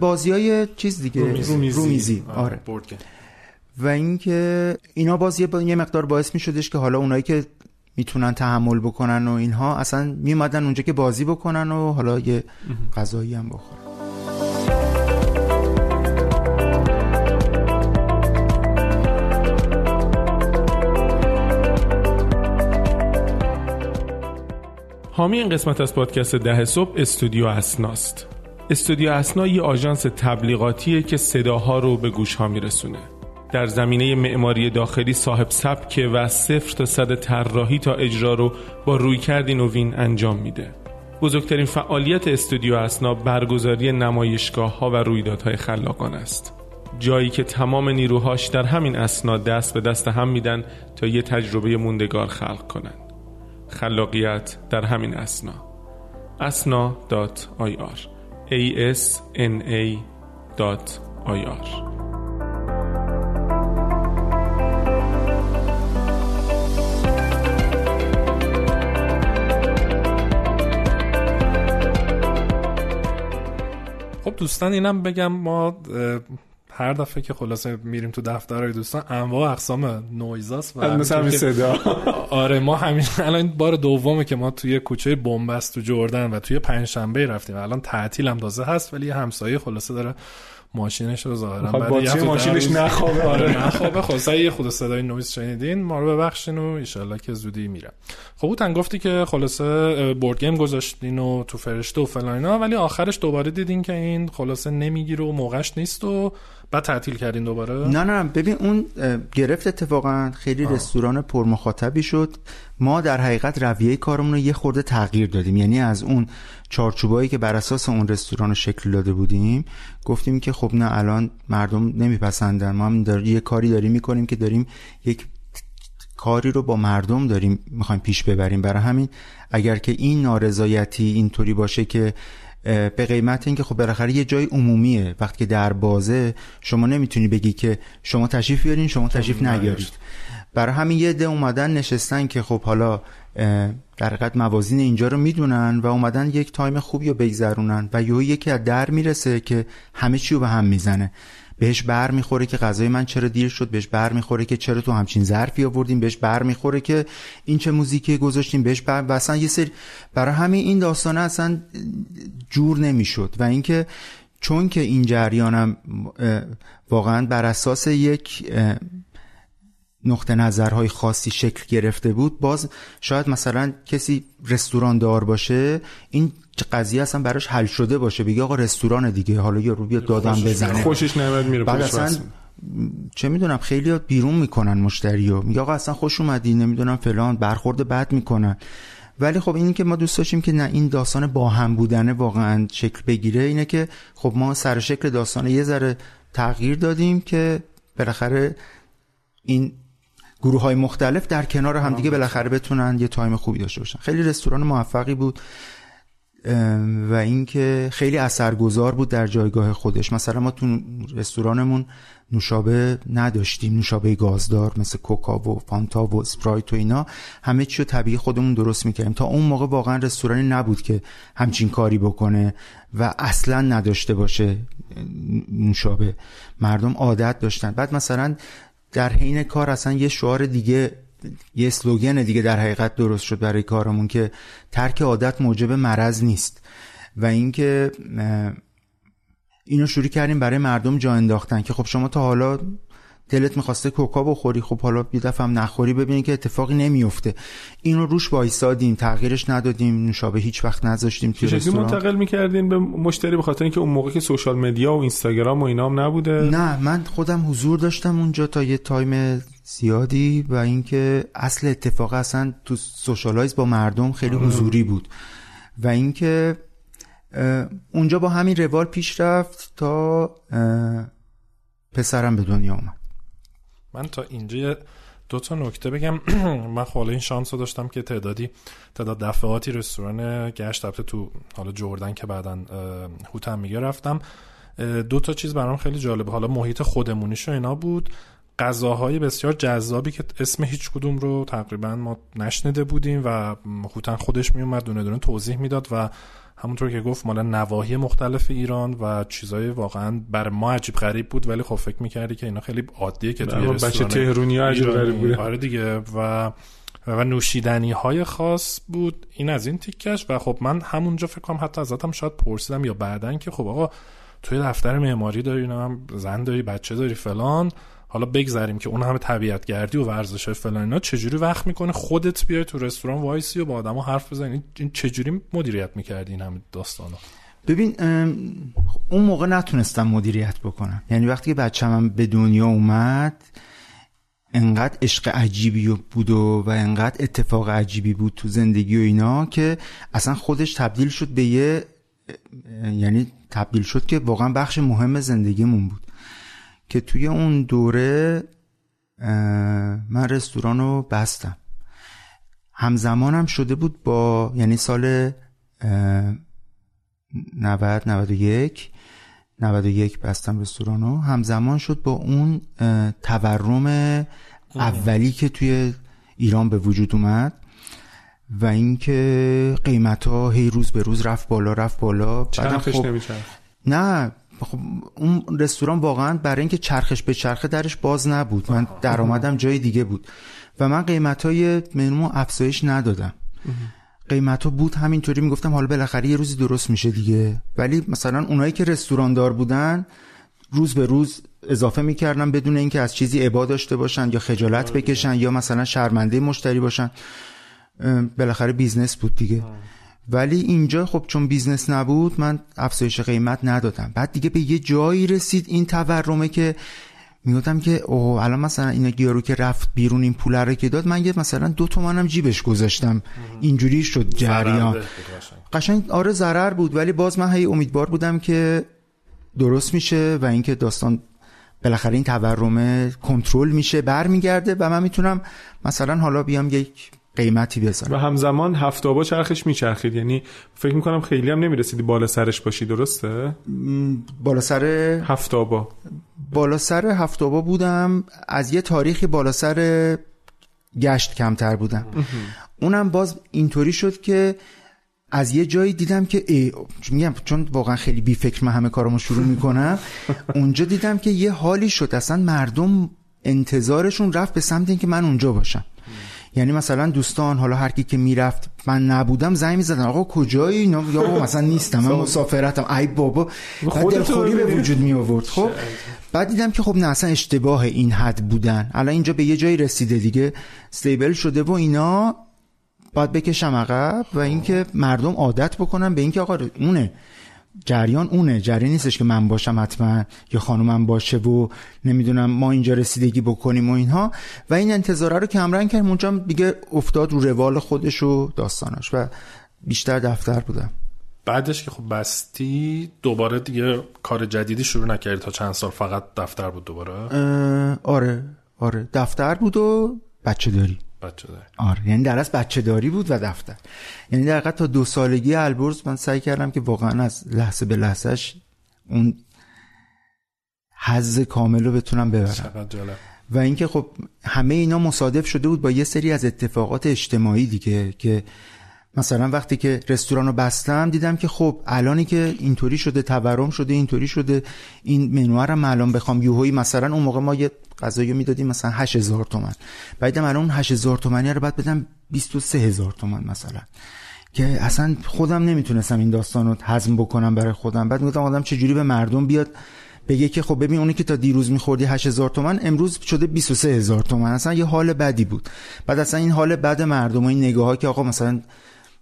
بازیای چیز دیگه، رومیزی. آره بورد گیم. و اینکه اینا بازی یه مقدار باعث میشدش که حالا اونایی که میتونن تحمل بکنن و اینها اصلا میومدن اونجا که بازی بکنن و حالا یه غذایی هم بخورن. حامی این قسمت از پادکست 10 صبح استودیو اسناست. استودیو اسنا یه آژانس تبلیغاتیه که صداها رو به گوشها میرسونه. در زمینه معماری داخلی صاحب سبکه و 0 تا 100 طراحی تا اجرا رو با رویکرد نوین انجام میده. بزرگترین فعالیت استودیو اسنا برگزاری نمایشگاه‌ها و رویدادهای خلاقانه است. جایی که تمام نیروهاش در همین اسنا دست به دست هم میدن تا یه تجربه موندگار خلق کنن. خلاقیت در همین اسنا. asna.ir asna.ir. خب دوستان، اینم بگم ما هر دفعه که خلاصه میریم تو دفترهای دوستان انواع اقسام نویزاست و مثلا صدا. آره ما همین الان بار دومه که ما توی کوچه بنبست تو جردن و توی پنجشنبه رفتیم، الان تعطیل هم تازه هست، ولی همسایه خلاصه داره ماشینش رو ظاهرا بعد ماشینش نخوابه. آره نخوابه، خلاصه یه خود صدای نویز شنیدین، ما رو ببخشین و ان شاءالله که زودی میرم. خب هوتن گفتی که خلاصه بورد گیم گذاشتین و تو فرشته و فلان اینا، ولی آخرش دوباره دیدین که این خلاصه نمیگیره و موقعش نیست و بعد تعطیل کردین دوباره. نه ببین اون گرفت اتفاقا خیلی رستوران پرمخاطبی شد. ما در حقیقت رویه کارمون رو یه خورده تغییر دادیم، یعنی از اون چارچوبایی که بر اساس اون رستوران رو شکل داده بودیم گفتیم که خب نه الان مردم نمیپسندن، ما هم یه کاری داریم میکنیم که داریم یک کاری رو با مردم داریم میخوایم پیش ببریم. برای همین اگر که این نارضایتی اینطوری باشه که به قیمت این که خب بالاخره یه جای عمومیه، وقتی که در بازه شما نمیتونی بگی که شما تشریف بیارین شما تشریف نیارید. برای همین یه عده اومدن نشستن که خب حالا در حقیقت موازین اینجا رو میدونن و اومدن یک تایم خوبی رو بگذرونن و یهو یکی از در میرسه که همه چی رو به هم میزنه، بهش بر میخوره که غذای من چرا دیر شد، بهش بر میخوره که چرا تو همچین ظرفی آوردیم، بهش بر میخوره که این چه موزیکی گذاشتیم، بهش بر و اصلا یه سری. برای همین این داستانه اصلا جور نمیشد و اینکه چون که این جریانم واقعا بر اساس یک نقطه نظرهای خاصی شکل گرفته بود، باز شاید مثلا کسی رستوران دار باشه این قضیه اصلا براش حل شده باشه، بگه آقا رستوران دیگه، حالا یه رو بیاد دادم بزنه، خوشش نمیاد میره بعد اصلا چه میدونم خیلی بیرون میکنن مشتریو، میگه آقا اصلا خوش اومدی نمیدونم فلان، برخورد بد میکنن. ولی خب این که ما دوست داشتیم که نه این داستان با هم بودنه واقعا شکل بگیره، اینه که خب ما سر شکل داستان یه ذره تغییر دادیم که بالاخره این گروه‌های مختلف در کنار هم دیگه بالاخره بتونن یه تایم خوبی داشته باشن. خیلی رستوران موفقی بود و اینکه خیلی اثرگذار بود در جایگاه خودش. مثلا ما تو رستورانمون نوشابه نداشتیم، نوشابه گازدار مثل کوکا و فانتا و اسپرایت و اینا، همه چی رو طبیعی خودمون درست میکردیم. تا اون موقع واقعا رستورانی نبود که همچین کاری بکنه و اصلا نداشته باشه نوشابه، مردم عادت داشتن. بعد مثلا در حین کار اصلا یه شعار دیگه، یه اسلوگن دیگه در حقیقت درست شد برای کارمون که ترک عادت موجب مرض نیست و اینکه اینو شروع کردیم برای مردم جا انداختن که خب شما تا حالا دلت می‌خواسته کوکا بخوری، خب حالا یه دفعه هم نخوری ببینی که اتفاقی نمیفته. اینو روش وایسادیم، تغییرش ندادیم، نوشابه هیچ وقت نذاشتیم که چیزی منتقل می‌کردیم به مشتری، به خاطر اینکه اون موقع که سوشال مدیا و اینستاگرام و اینام نبوده. نه من خودم حضور داشتم اونجا تا یه تایم زیادی و اینکه اصل اتفاق اصلا تو سوشالایز با مردم خیلی حضوری بود و اینکه اونجا با همین روال پیش رفت تا پسرم به دنیا اومد. من تا اینجا 2 تا نکته بگم. من حالا این شانس رو داشتم که تعداد دفعاتی رستوران گشت رفته تو حالا جردن که بعداً هوتن میگه رفتم، 2 تا چیز برام خیلی جالبه. حالا محیط خودمونیش و اینا بود، غذاهای بسیار جذابی که اسم هیچ کدوم رو تقریبا ما نشنیده بودیم و هوتن خودش می اومد دونه دونه توضیح میداد و همونطور که گفت مال نواحی مختلف ایران و چیزای واقعا بر ما عجیب غریب بود، ولی خب فکر می‌کردی که اینا خیلی عادیه که توی رستوران بچه تهرونی‌ها عجیب غریب بود. آره دیگه. و نوشیدنی‌های خاص بود این از این تیکش. و خب من همونجا فکر کنم حتی ازتم شاید پرسیدم یا بعدن که خب آقا توی دفتر معماری داری، اینا هم زن داری، بچه داری فلان، حالا بگذاریم که اون همه طبیعت گردی و ورزش فلان، اینا چجوری وقت میکنه خودت بیای تو رستوران وایسی و با آدما حرف بزنی؟ این چجوری مدیریت میکردی این همه داستانو؟ ببین اون موقع نتونستم مدیریت بکنم، یعنی وقتی که بچه‌م به دنیا اومد انقدر عشق عجیبی بود و انقدر اتفاق عجیبی بود تو زندگی و اینا که اصلا خودش تبدیل شد به یه، یعنی تبدیل شد که واقعا بخش مهم زندگیمون بود که توی اون دوره من رستوران رو بستم. همزمانم شده بود با، یعنی سال 91 بستم رستوران رو، همزمان شد با اون تورم اولی که توی ایران به وجود اومد و اینکه قیمت‌ها هی روز به روز رفت بالا. چرخش نمی‌چرخ. نه خب اون رستوران واقعا برای اینکه چرخش به چرخه درش باز نبود، من درآمدم جای دیگه بود و من قیمت‌های منو افزایش ندادم. قیمت‌ها بود همینطوری، میگفتم حالا بالاخره یه روزی درست میشه دیگه، ولی مثلا اونایی که رستوران دار بودن روز به روز اضافه میکردن بدون اینکه از چیزی ابا داشته باشن یا خجالت بکشن یا مثلا شرمنده مشتری باشن. بالاخره بیزنس بود دیگه. ولی اینجا خب چون بیزنس نبود من افزایش قیمت ندادم. بعد دیگه به یه جایی رسید این تورمه که میگفتم که اوه الان مثلا این گیارو که رفت بیرون این پول رو که داد، من یه مثلا 2 تومنم جیبش گذاشتم. اینجوری شد جریان قشنگ. آره ضرر بود، ولی باز من هی امیدوار بودم که درست میشه و اینکه داستان بالاخره این تورمه کنترل میشه، برمیگرده و من میتونم مثلا حالا بیام یک قیمتی بزنم. و همزمان هفت آبا چرخش میچرخید، یعنی فکر میکنم خیلی هم نمیرسیدی بالا سرش باشی، درسته؟ بالا سر هفت آبا، بالا سر هفت آبا بودم، از یه تاریخی بالا سر گشت کمتر بودم. اونم باز اینطوری شد که از یه جایی دیدم که میگم چون واقعا خیلی بی فکر من همه کارمو شروع میکنم. اونجا دیدم که یه حالی شد اصلا مردم انتظارشون رفت به سمت اینکه من اونجا باشم. یعنی مثلا دوستان حالا هر کی که میرفت من نبودم زنگ می‌زدن آقا کجایی، یا آقا مثلا نیستم من مسافرتم، ای بابا، دلخوری به وجود می آورد. خب بعد دیدم که خب نه اصلا اشتباه این حد بودن، الان اینجا به یه جایی رسیده دیگه، استیبل شده و اینا، باید بکشم عقب و اینکه مردم عادت بکنن به اینکه آقا اونه جریان، اونه جریان نیستش که من باشم حتما یا خانومم باشه و نمیدونم ما اینجا رسیدگی بکنیم و اینها، و این انتظاره رو کمرنگ کردم. اونجا دیگه افتاد رو روال خودش و داستاناش و بیشتر دفتر بودم. بعدش که خب بستی دوباره دیگه کار جدیدی شروع نکردی تا چند سال؟ فقط دفتر بود دوباره. آره دفتر بود و بچه داری. آره یعنی در اصل بچه داری بود و دفتر، یعنی در واقع تا 2 سالگی البرز من سعی کردم که واقعا از لحظه به لحظهش اون حظ کامل رو بتونم ببرم. و اینکه خب همه اینا مصادف شده بود با یه سری از اتفاقات اجتماعی دیگه، که مثلا وقتی که رستوران رو بستم دیدم که خب الانی که اینطوری شده، تورم شده، اینطوری شده، این منوها رو الان بخوام یوهوی، مثلا اون موقع ما یه غذایی میدادیم مثلا 8000 تومان، بعدم الان اون 8000 تومانی رو بعد بدم 23000 تومان مثلا، که اصلا خودم نمیتونستم این داستان رو هضم بکنم برای خودم. بعد میگفتم آدم چجوری به مردم بیاد بگه که خب ببین اونی که تا دیروز می‌خوردی 8000 تومان امروز شده 23000 تومان، اصلا یه حال بدی بود. بعد اصلا این حال بد مردم و این نگاه‌ها که آقا مثلا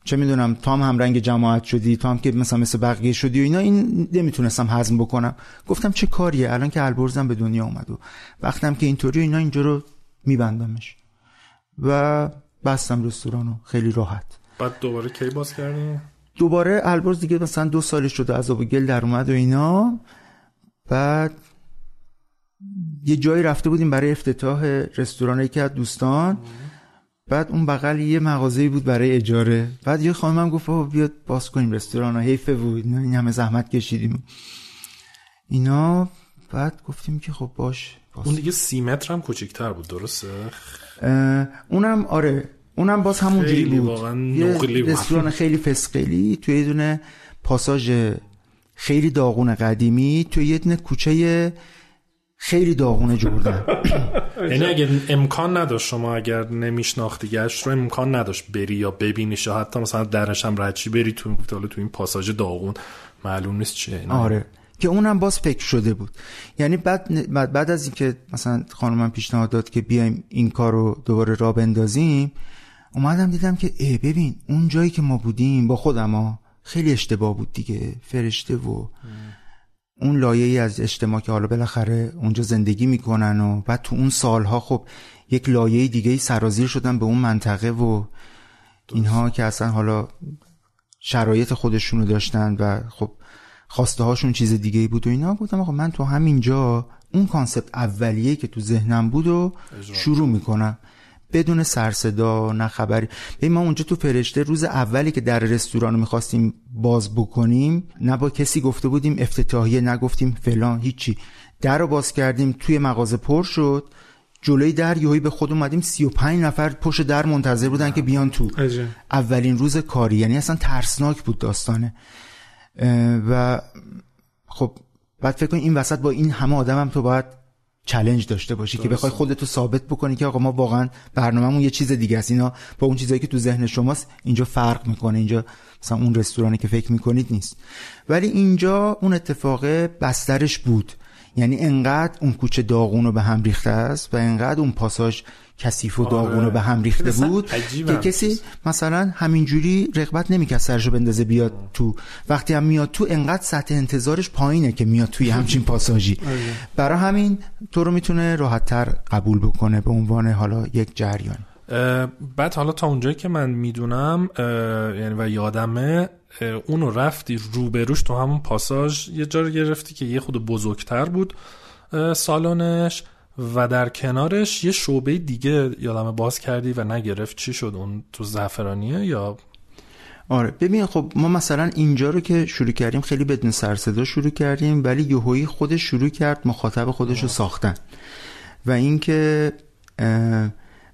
چه میدونم تو هم رنگ جماعت شدی، تو هم که مثلا مثل بقیه شدی و اینا، این نمیتونستم هضم بکنم. گفتم چه کاریه الان که البرزم به دنیا اومد و وقتم که اینطوری، اینا اینجا رو میبندمش و بستم رستورانو خیلی راحت. بعد دوباره کی باز کردی؟ دوباره البرز دیگه مثلا 2 سالش شده، از آب و گل در اومد و اینا. بعد یه جایی رفته بودیم برای افتتاح رستوران یکی از دوستان، بعد اون بغل یه مغازه‌ای بود برای اجاره، بعد یه خانمم گفت بابا بیاد باز کنیم رستورانو، حیفه بود این همه زحمت کشیدیم اینا. بعد گفتیم که خب باش اون دیگه 30 متر هم کوچیک‌تر بود، درسته؟ اونم آره، اونم باز همونجوری بود، واقعا نقلی بود. رستوران خیلی فسقلی توی یه دونه پاساژ خیلی داغون قدیمی، توی یه دونه کوچه خیلی داغونه جردن. یعنی اگه امکان نداشت شما، اگر نمیشناختی گشت رو، امکان نداشت بری یا ببینیش، یا حتی مثلا درش هم رچی بری تو این پاساژ داغون معلوم نیست چیه. آره که اونم باز فکر شده بود. یعنی بعد از اینکه مثلا خانمم پیشنهاد داد که بیایم این کار رو دوباره راه بندازیم، اومدم دیدم که ببین اون جایی که ما بودیم با خودما خیلی اشتباه بود دیگه، فرشته و اون لایه‌ای از اجتماع که حالا بالاخره اونجا زندگی میکنن و بعد تو اون سالها خب یک لایه دیگه سرازیر شدن به اون منطقه و اینها که اصلا حالا شرایط خودشونو داشتن و خب خواسته هاشون چیز دیگه‌ای بود و اینا. گفتم آقا من تو همینجا اون کانسپت اولیه‌ای که تو ذهنم بود و شروع میکنم بدون سرصدا، نه خبری. ببین ما اونجا تو فرشته روز اولی که در رستوران میخواستیم باز بکنیم، نه با کسی گفته بودیم افتتاحیه، نگفتیم فلان، هیچی. در رو باز کردیم، توی مغازه پر شد، جلوی در یهویی به خود اومدیم 35 نفر پشت در منتظر بودن که بیان تو. اولین روز کاری، یعنی اصلا ترسناک بود داستانه. و خب بعد فکر کن این وسط با این همه آدمم هم تو باید چالش داشته باشی که بخوای خودت رو ثابت بکنی که آقا ما واقعا برنامه‌مون یه چیز دیگه است، اینا با اون چیزایی که تو ذهن شماست اینجا فرق میکنه، اینجا مثلا اون رستورانی که فکر میکنید نیست. ولی اینجا اون اتفاق بسترش بود، یعنی انقدر اون کوچه داغونو به هم ریخته است و انقدر اون پاساژ کثیف و داغونو به هم ریخته بود که کسی مثلا همینجوری رقبت نمی‌کرد سرشو بندازه بیاد تو. وقتی هم میاد تو انقدر سطح انتظارش پایینه که میاد توی همچین پاساژی، برای همین تو رو میتونه راحت‌تر قبول بکنه به عنوان حالا یک جریان. بعد حالا تا اونجایی که من میدونم یعنی و یادمه، اونو رفتی روبروش تو همون پاساژ یه جا رو گرفتی که یه خود بزرگتر بود سالنش و در کنارش یه شعبه دیگه یادمه باز کردی و نگرفت. چی شد اون تو زعفرانیه یا؟ آره ببین خب ما مثلا اینجا رو که شروع کردیم خیلی بدون سر صدا شروع کردیم، ولی یهویی خودش شروع کرد مخاطب خودش رو ساختن و اینکه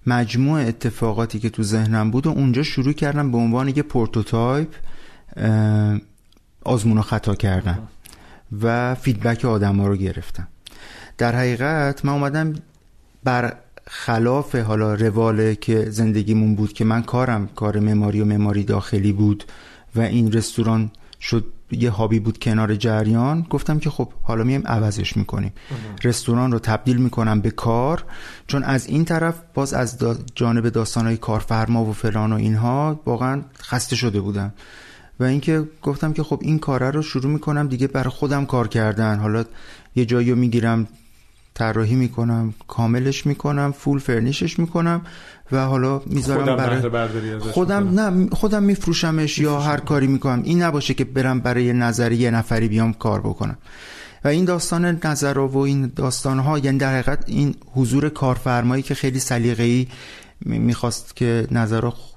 مجموع اتفاقاتی که تو ذهنم بود و اونجا شروع کردم به عنوان یه پروتوتایپ آزمون و خطا کردم و فیدبک آدم ها رو گرفتم. در حقیقت من اومدم بر خلاف حالا رواله که زندگیمون بود که من کارم کار معماری و معماری داخلی بود و این رستوران شد یه هابی بود کنار جریان، گفتم که خب حالا میایم عوضش میکنیم، رستوران رو تبدیل میکنم به کار، چون از این طرف باز از جانب داستانهای کارفرما و فلان و اینها واقعا خسته شده بودم و اینکه گفتم که خب این کاره رو شروع میکنم دیگه برای خودم کار کردن، حالا یه جایی رو میگیرم طراحی میکنم، کاملش میکنم، فول فرنیشش میکنم و حالا میذارم برای خودم، نه خودم میفروشمش یا هر کاری میکنم، این نباشه که برم برای نظریه نفری بیام کار بکنم و این داستان نظرها و این داستانها. یعنی در حقیقت این حضور کارفرمایی که خیلی سلیقه‌ای میخواست که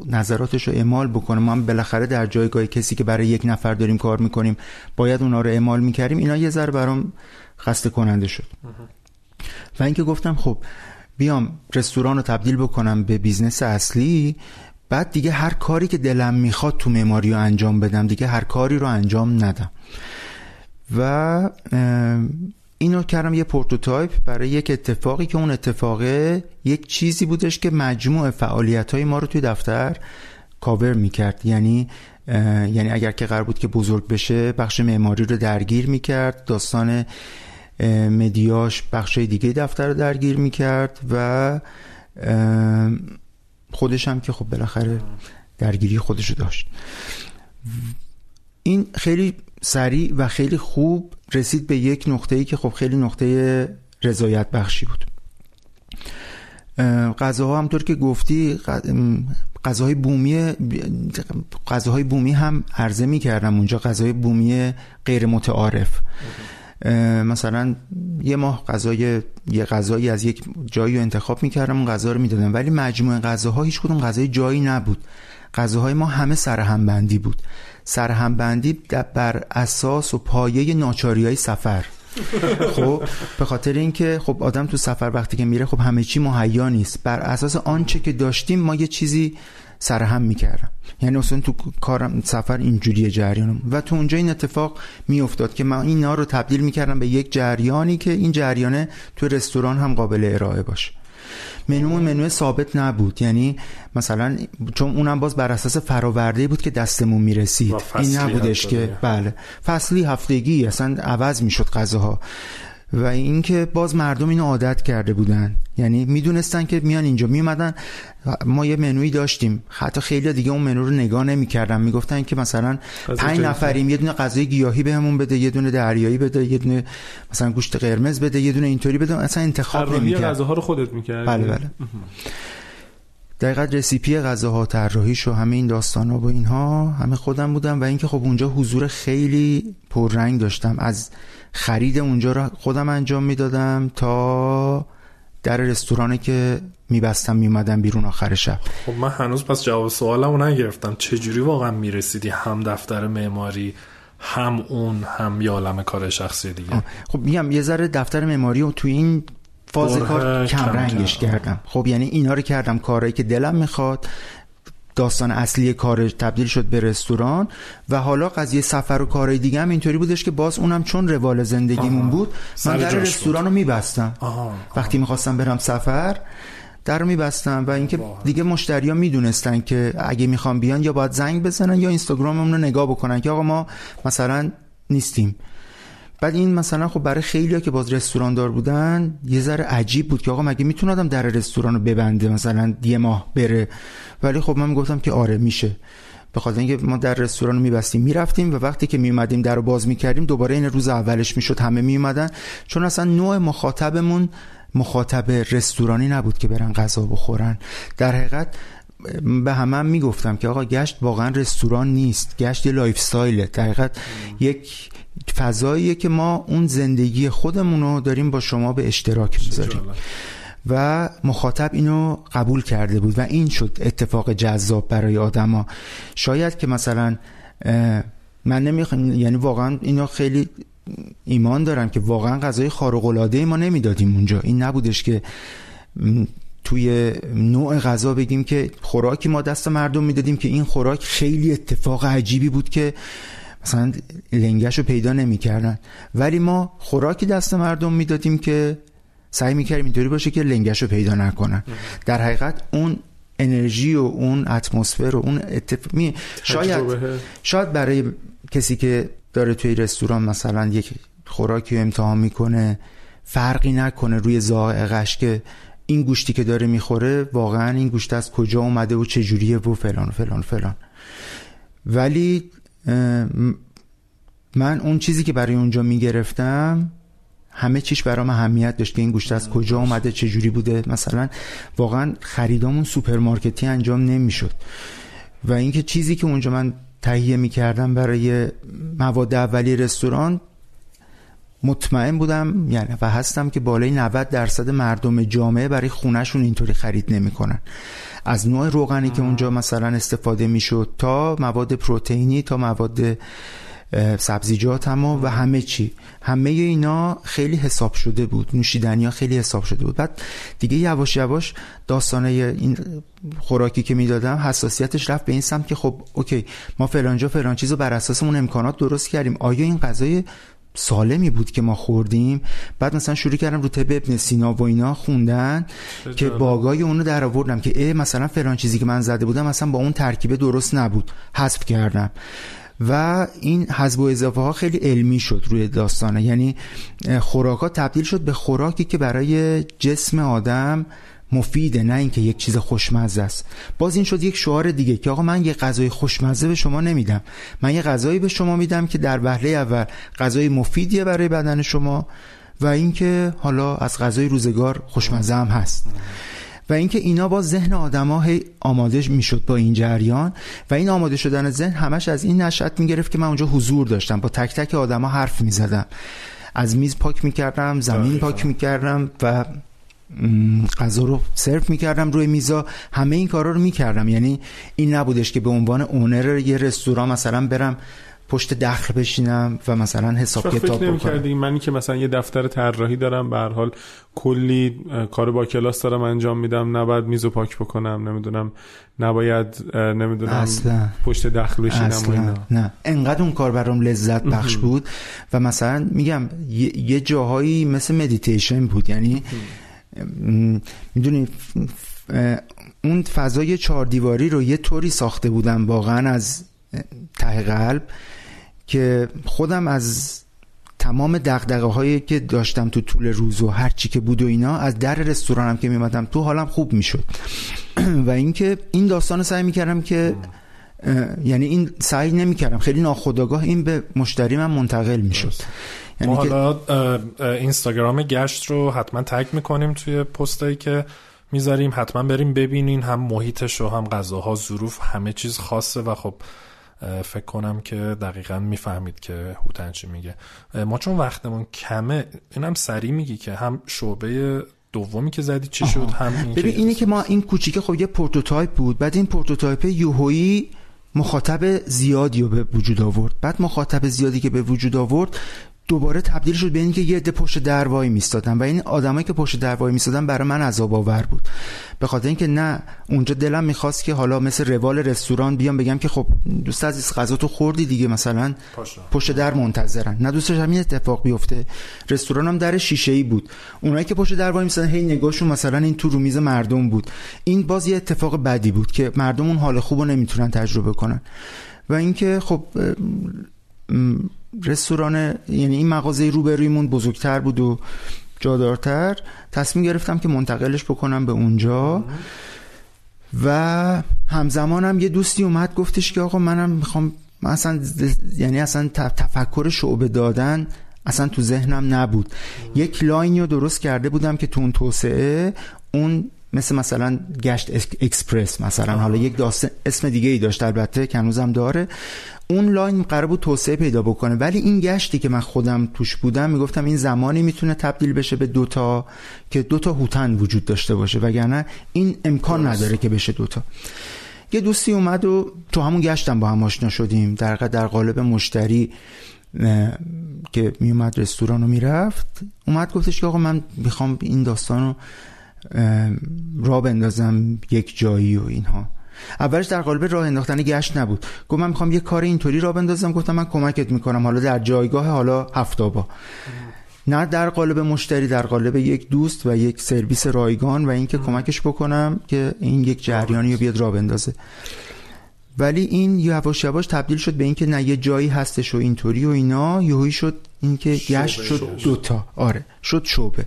نظراتش رو اعمال بکنه، ما هم بالاخره در جایگاه کسی که برای یک نفر داریم کار میکنیم باید اونا رو اعمال میکردیم، اینا یه ذره برام خسته کننده شد و اینکه گفتم خب بیام رستوران رو تبدیل بکنم به بیزنس اصلی، بعد دیگه هر کاری که دلم میخواد تو معماری رو انجام بدم، دیگه هر کاری رو انجام ندم و اینو کردم یه پروتوتایپ برای یک اتفاقی که اون اتفاقه یک چیزی بودش که مجموع فعالیت‌های ما رو توی دفتر کاور میکرد، یعنی اگر که قرار بود که بزرگ بشه بخش معماری رو درگیر میکرد، داستان مدیاش بخشای دیگه دفتر رو درگیر میکرد و خودش هم که خب بالاخره درگیری خودش رو داشت. این خیلی سریع و خیلی خوب رسید به یک نقطه‌ای که خب خیلی نقطه رضایت بخشی بود. غذاها همطور که گفتی غذاهای بومی هم عرضه می‌کردم اونجا، غذاهای بومی غیر متعارف. مثلا یه ماه یه غذایی از یک جایی رو انتخاب می‌کردم، اون غذا رو می‌دادم، ولی مجموعه غذاها هیچ کدوم غذای جایی نبود. غذاهای ما همه سرهمبندی بود، سرهمبندی بر اساس و پایه ناچاری‌های سفر. خب به خاطر اینکه خب آدم تو سفر وقتی که میره خب همه چی مهیا نیست، بر اساس آنچه که داشتیم ما یه چیزی سرهم میکردم. یعنی اصلا تو کارم سفر اینجوریه جریانم، و تو اونجا این اتفاق میافتاد که من اینا رو تبدیل میکردم به یک جریانی که این جریانه تو رستوران هم قابل ارائه باشه. منو ثابت نبود، یعنی مثلا چون اونم باز بر اساس فراورده‌ای بود که دستمون میرسید، این نبودش که بله فصلی هفتگی اصلا عوض میشد غذاها. و اینکه باز مردم اینو عادت کرده بودن، یعنی میدونستن که میان اینجا میومدن. ما یه منوی داشتیم، حتی خیلی دیگه اون منو رو نگاه نمی‌کردن، میگفتن که مثلا 5 نفریم، یه دونه غذای گیاهی بهمون بده، یه دونه دریایی بده، یه دونه مثلا گوشت قرمز بده، یه دونه اینطوری بده، اصلا انتخاب نمی‌کرد. غذاها رو خودت می‌کردی؟ بله. دقیقاً رسیپی غذاها، طراحیش و همه این داستانا و اینها همه خودم بودم. و اینکه خب اونجا حضور خیلی پررنگ داشتم، از خرید اونجا رو خودم انجام میدادم تا در رستورانی که میبستم میومدم بیرون آخر شب. خب من هنوز پس جواب سوالمو نگرفتم، چجوری واقعا میرسیدی هم دفتر معماری هم اون هم یه عالمه کار شخصی دیگه؟ خب میگم یه ذره دفتر معماری و تو این فاز کار کم رنگش کردم. خب یعنی اینا رو کردم، کارهایی که دلم میخواد، داستان اصلی کار تبدیل شد به رستوران. و حالا قضیه سفر و کارهای دیگه هم اینطوری بودش که باز اونم چون روال زندگیمون بود، من در رستوران رو میبستم. وقتی میخواستم برم سفر در رو میبستم. و اینکه دیگه مشتری ها میدونستن که اگه میخوام بیان یا باید زنگ بزنن یا اینستاگراممون رو نگاه بکنن که آقا ما مثلا نیستیم. بعد این مثلا خب برای خیلی‌ها که باز رستوران دار بودن یه ذره عجیب بود که آقا مگه میتونه آدم در رستوران رو ببنده مثلا یه ماه بره؟ ولی خب من میگفتم که آره میشه، به خاطر اینکه ما در رستوران رو میبستیم میرفتیم و وقتی که میومدیم در رو باز میکردیم دوباره این روز اولش میشد همه میومدن، چون اصلا نوع مخاطبمون مخاطب رستورانی نبود که برن غذا بخورن. در حقیقت به همم میگفتم که آقا گشت واقعا رستوران نیست، گشت یه لایف استایله. در حقیقت یک فضاییه که ما اون زندگی خودمون رو داریم با شما به اشتراک میذاریم. و مخاطب اینو قبول کرده بود و این شد اتفاق جذاب برای آدما. شاید که مثلا من نمیخوام، یعنی واقعا اینو خیلی ایمان دارم که واقعا غذای خارق العاده ما نمیدادیم اونجا. این نبودش که توی نوع غذا بگیم که خوراکی ما دست مردم میدادیم که این خوراک خیلی اتفاق عجیبی بود که مثلا لنگشو پیدا نمی‌کردن، ولی ما خوراکی دست مردم میدادیم که سعی می‌کردیم اینطوری باشه که لنگشو پیدا نکنن. در حقیقت اون انرژی و اون اتمسفر و اون شاید برای کسی که داره توی رستوران مثلا یک خوراکی رو امتحان میکنه فرقی نکنه روی ذائقه‌اش که این گوشتی که داره میخوره واقعا این گوشت از کجا اومده و چه جوریه و فلان و فلان و فلان. ولی من اون چیزی که برای اونجا میگرفتم همه چیش برام اهمیت داشت که این گوشت از کجا اومده، چه جوری بوده. مثلا واقعا خریدامون سوپرمارکتی انجام نمیشد. و اینکه چیزی که اونجا من تهیه میکردم برای مواد اولیه رستوران مطمئن بودم یعنی و هستم که بالای 90% مردم جامعه برای خونهشون اینطوری خرید نمیکنن. از نوع روغنی که اونجا مثلا استفاده میشد تا مواد پروتئینی تا مواد سبزیجات هم و همه چی، همه اینا خیلی حساب شده بود. نوشیدنی‌ها خیلی حساب شده بود. بعد دیگه یواش یواش داستانه این خوراکی که میدادم حساسیتش رفت به این سمت که خب اوکی ما فلانجا فلان چیزو بر اساسمون امکانات درست کردیم، آیا این غذای سالمی بود که ما خوردیم؟ بعد مثلا شروع کردم رو طب ابن سینا و اینا خوندن که باگای اونو در آوردم که مثلا فلان چیزی که من زده بودم مثلا با اون ترکیب درست نبود، حذف کردم. و این حذف و اضافه ها خیلی علمی شد روی داستانه. یعنی خوراکا تبدیل شد به خوراکی که برای جسم آدم مفیده، نه اینکه یک چیز خوشمزه است. باز این شد یک شعار دیگه که آقا من یه غذای خوشمزه به شما نمیدم، من یه غذایی به شما میدم که در وهله اول غذای مفیدیه برای بدن شما و اینکه حالا از غذای روزگار خوشمزه هم هست. و اینکه اینا با ذهن آدما هی آماده میشد با این جریان. و این آماده شدن ذهن همش از این نشأت میگرفت که من اونجا حضور داشتم، با تک تک آدما حرف میزدم، از میز پاک میکردم، زمین پاک میکردم و غذا رو سرو میکردم روی میزا، همه این کارا رو میکردم. یعنی این نبودش که به عنوان اونر یه رستوران مثلا برم پشت دخل بشینم و مثلا حساب کتاب بکنم. منی که مثلا یه دفتر طراحی دارم، به هر حال کلی کار با کلاس دارم انجام میدم، نباید میزو پاک بکنم، نمیدونم اصلا پشت دخل بشینم و اینا. نه، انقدر اون کار برام لذت بخش بود و مثلا میگم یه جاهایی مثل مدیتیشن بود، یعنی میدونی اون فضای چهار دیواری رو یه طوری ساخته بودم واقعا از ته قلب که خودم از تمام دغدغه هایی که داشتم تو طول روز و هر چی که بود و اینا، از در رستورانم که میمدم تو حالم خوب میشد و اینکه این داستانو سعی میکردم که یعنی این سعی نمیکردم، خیلی ناخودآگاه این به مشتری من منتقل میشد. یعنی حالا اینستاگرام گشت رو حتما تگ میکنیم توی پستایی که میذاریم، حتما بریم ببینین، هم محیطش و هم غذاها، ظروف، همه چیز خاصه و خب فکر کنم که دقیقاً میفهمید که هوتن چی میگه. ما چون وقتمون کمه، اینم سریع میگی که هم شعبه دومی که زدی چی شد، هم این ببین اینی که ما این کوچیکه خب یه پروتوتایپ بود، بعد این پروتوتایپ یوهویی مخاطب زیادی رو به وجود آورد، بعد مخاطب زیادی که به وجود آورد دوباره تبدیل شد به این که یه عده پشت در وای میستادن و این آدمایی که پشت در وای میستادن برای من عذاب آور بود، به خاطر اینکه نه اونجا دلم میخواست که حالا مثل روال رستوران بیام بگم که خب دوست عزیز غذا تو خوردی دیگه، مثلا پشت در منتظرن، نه دوستش همین اتفاق بیفته. رستورانم در شیشه ای بود، اونایی که پشت در وای میستادن هی نگاهشون مثلا این تو رو میز مردم بود، این باز یه اتفاق بدی بود که مردم اون حال خوبو نمیتونن تجربه کنن. و اینکه خب رستوران یعنی این مغازه روبرویمون بزرگتر بود و جادارتر، تصمیم گرفتم که منتقلش بکنم به اونجا و همزمانم یه دوستی اومد گفتش که آقا منم میخوام، من اصلا تفکر شعبه دادن اصلا تو ذهنم نبود. یک لاینی رو درست کرده بودم که تو اون توسعه اون مثلا گشت اکسپرس مثلا حالا یک داستان اسم دیگه ای داشت البته که هنوزم داره، اون لاین قرار بود توسعه پیدا بکنه، ولی این گشتی که من خودم توش بودم میگفتم این زمانی میتونه تبدیل بشه به دوتا که دوتا هوتن وجود داشته باشه، وگرنه این امکان نداره که بشه دوتا. یه دوستی اومد و تو همون گشتم با هم آشنا شدیم، در قالب مشتری که میومد رستوران رو میرفت، اومد گفتش که آقا من میخوام این داستانو را بندازم یک جایی و اینها. اولش در قالب راه انداختن گشت نبود، گفت من میخوام یه کار اینطوری را بندازم، گفتم من کمکت میکنم، حالا در جایگاه حالا هفت‌آبا، نه در قالب مشتری، در قالب یک دوست و یک سرویس رایگان و اینکه کمکش بکنم که این یک جریانی رو بیاد را بندازه. ولی این یواش یواش تبدیل شد به اینکه نه یه جایی هستش و اینطوری و اینا، یهویی شد اینکه گشت شد دوتا، آره شد شعبه.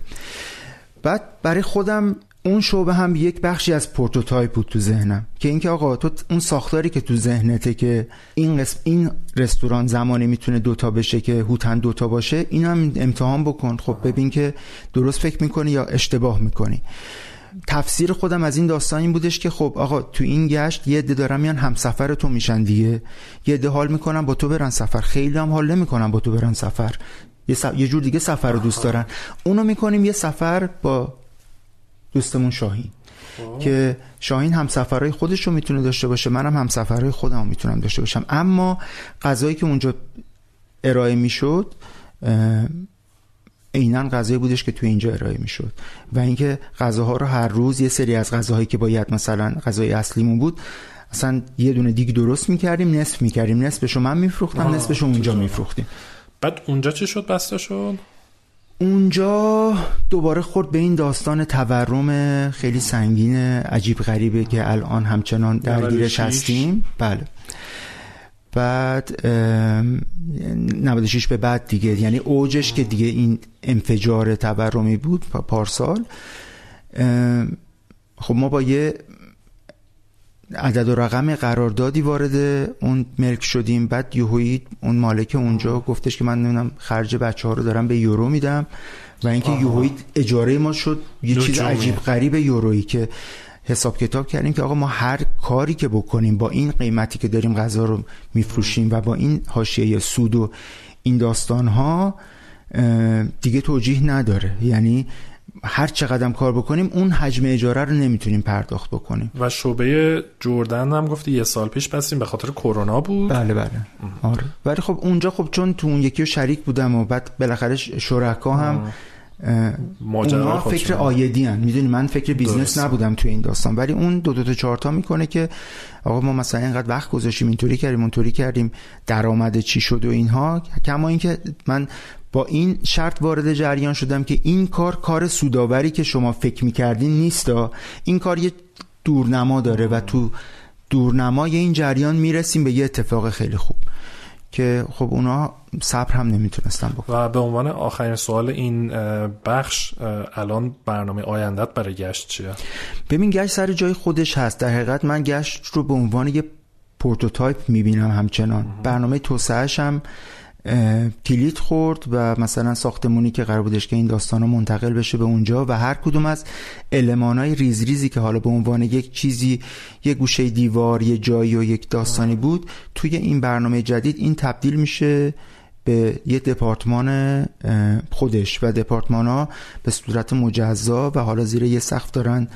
بعد برای خودم اون شعبه هم یک بخشی از پروتوتایپ بود تو ذهنم که اینکه آقا تو اون ساختاری که تو ذهنته که این قسم این رستوران زمانی میتونه دوتا بشه که هوتن دوتا باشه، اینم امتحان بکن، خب ببین که درست فکر میکنی یا اشتباه میکنی. تفسیر خودم از این داستان این بودش که خب آقا تو این گشت یه عده دارن میان همسفر تو میشن دیگه، یه عده حال میکنن با تو برن سفر، خیلی هم حال نمیکنن با تو برن سفر، یه جور دیگه سفر رو دوست دارن، اونو میکنیم یه سفر با دوستمون شاهین که شاهین همسفرهای خودش رو میتونه داشته باشه، منم همسفرهای خودم رو میتونم داشته باشم. اما غذایی که اونجا ارائه میشد اینن غذایی بودش که تو اینجا ارائه میشد و اینکه غذاها رو هر روز یه سری از غذاهایی که باید مثلا غذای اصلیمون بود اصلا یه دونه دیگ درست میکردیم، نصف میکردیم، نصفشو من میفروختم، نصفشو اونجا میفروختیم. بعد اونجا چی شد؟ بسته شد؟ اونجا دوباره خورد به این داستان تورم خیلی سنگین عجیب غریبه که الان همچنان درگیرش هستیم. بله. بعد 96 به بعد دیگه، یعنی اوجش که دیگه این انفجار تورمی بود پارسال. خب ما با یه عدد و رقم قراردادی وارد اون ملک شدیم، بعد یهویی اون مالک اونجا گفتش که من نمیدونم خرج بچه‌ها رو دارم به یورو میدم و اینکه یهویی اجاره ما شد یه چیز عجیب غریب یورویی که حساب کتاب کردیم که آقا ما هر کاری که بکنیم با این قیمتی که داریم غذا رو میفروشیم و با این حاشیه سود و این داستان‌ها دیگه توجیه نداره، یعنی هر چقدر کار بکنیم اون حجم اجاره رو نمیتونیم پرداخت بکنیم. و شعبه جردن هم گفتی یه سال پیش بستیم به خاطر کرونا بود. بله آره. ولی خب اونجا خب چون تو اون یکی شریک بودم و بعد بالاخره شرکا هم اونا فکر آیدی هن، میدونی من فکر بیزنس نبودم تو این داستان، ولی اون دو تا چهار تا میکنه که آقا ما مثلا اینقدر وقت گذاشتیم اینطوری کردیم اونطوری کردیم درآمد چی شد و اینها. کما اینکه من با این شرط وارد جریان شدم که این کار سوداوری که شما فکر میکردین نیست، این کار یه دورنما داره و تو دورنمای این جریان میرسیم به یه اتفاق خیلی خوب که خب اونا صبر هم نمیتونستن بکنن. و به عنوان آخرین سوال این بخش، الان برنامه آیندت برای گشت چیه؟ ببین گشت سر جای خودش هست. در حقیقت من گشت رو به عنوان یه پروتوتایپ میبینم همچنان. برنامه توسعه‌اش هم کلید خورد و مثلا ساختمونی که قرار بودش که این داستانا منتقل بشه به اونجا و هر کدوم از المانای ریز ریزی که حالا به عنوان یک چیزی، یک گوشه دیوار، یه جایی و یک داستانی بود، توی این برنامه جدید این تبدیل میشه به یه دپارتمان خودش و دپارتمان‌ها به صورت مجزا و حالا زیر یه سقف دارن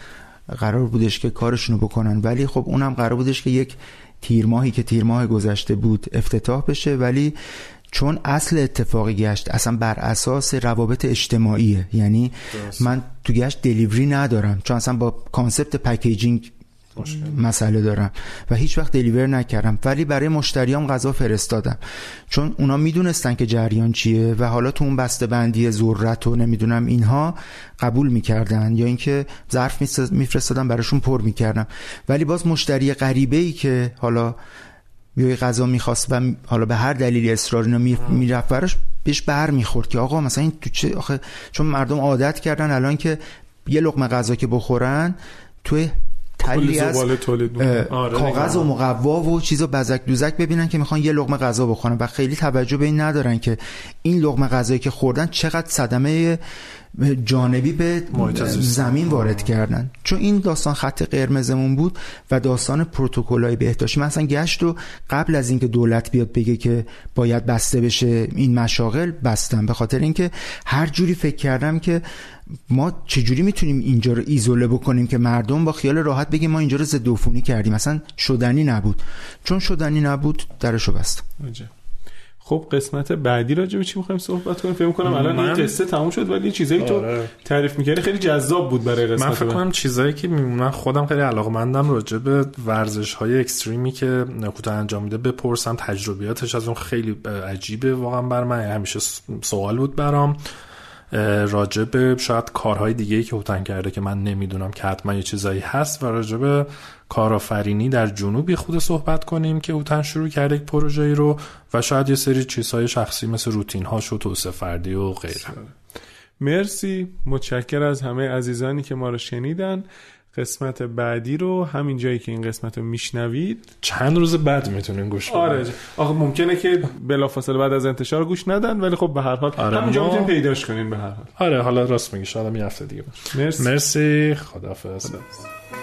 قرار بودش که کارشونو بکنن. ولی خب اونم قرار بودش که یک تیرماهی که تیرماه گذشته بود افتتاح بشه، ولی چون اصل اتفاقی گشت اصلا بر اساس روابط اجتماعیه، یعنی من تو گشت دلیوری ندارم چون اصلا با کانسپت پکیجینگ مسئله دارم و هیچ وقت دلیور نکردم، ولی برای مشتریام غذا فرستادم چون اونا میدونستن که جریان چیه و حالا تو اون بسته بندی ذرت و نمیدونم اینها قبول میکردن یا اینکه ظرف میفرستادم براشون پر میکردم. ولی باز مشتری غریبه ای که حالا یه غذا میخواست و حالا به هر دلیلی اصرار اینا میرفت براش بهش بر میخورد که آقا مثلا این تو چه آخه، چون مردم عادت کردن الان که یه لقمه غذا که بخورن توی تلی از کاغذ و مقوا و چیزا بزک دوزک ببینن که میخوان یه لقمه غذا بخورن و خیلی توجه به این ندارن که این لقمه غذایی که خوردن چقدر صدمه جانبی به زمین وارد کردن. چون این داستان خط قرمزمون بود و داستان پروتکل‌های بهداشتی. مثلا گشت رو قبل از اینکه دولت بیاد بگه که باید بسته بشه این مشاغل، بستم به خاطر اینکه هر جوری فکر کردم که ما چجوری میتونیم اینجا رو ایزوله بکنیم که مردم با خیال راحت بگیم ما اینجا رو ضد عفونی کردیم. مثلا شدنی نبود، چون شدنی نبود درشو بستم. خب قسمت بعدی راجع به چی می‌خوایم صحبت کنیم؟ فکر می‌کنم الان این قصه تموم شد، ولی چیزایی که تو تعریف می‌کردی خیلی جذاب بود برای قسمت. من فکر کنم چیزایی که من خودم خیلی علاقه‌مندم راجع به ورزش‌های اکستریمی که نکوتا انجام میده بپرسم، تجربیاتش از اون خیلی عجیبه واقعا بر من، همیشه سوال بود برام راجع به شاید کارهای دیگه‌ای که هوتن کرده که من نمی‌دونم که حتما یه چیزایی هست. و راجع به کارآفرینی در جنوبی خود صحبت کنیم که هوتن شروع کرده یک پروژه‌ای رو و شاید یه سری چیزهای شخصی مثل روتین‌هاش و توسعه فردی و غیره. مرسی، متشکر از همه عزیزانی که ما رو شنیدن. قسمت بعدی رو همین جایی که این قسمت رو میشنوید چند روز بعد میتونین گوش بدین. آره آخه ممکنه که بلافاصله بعد از انتشار گوش ندن، ولی خب به هر حال همینجا میتونین پیداش کنین به هر حال. آره حالا راست میگی، شاید یه هفته دیگه باشه. مرسی خداحافظ.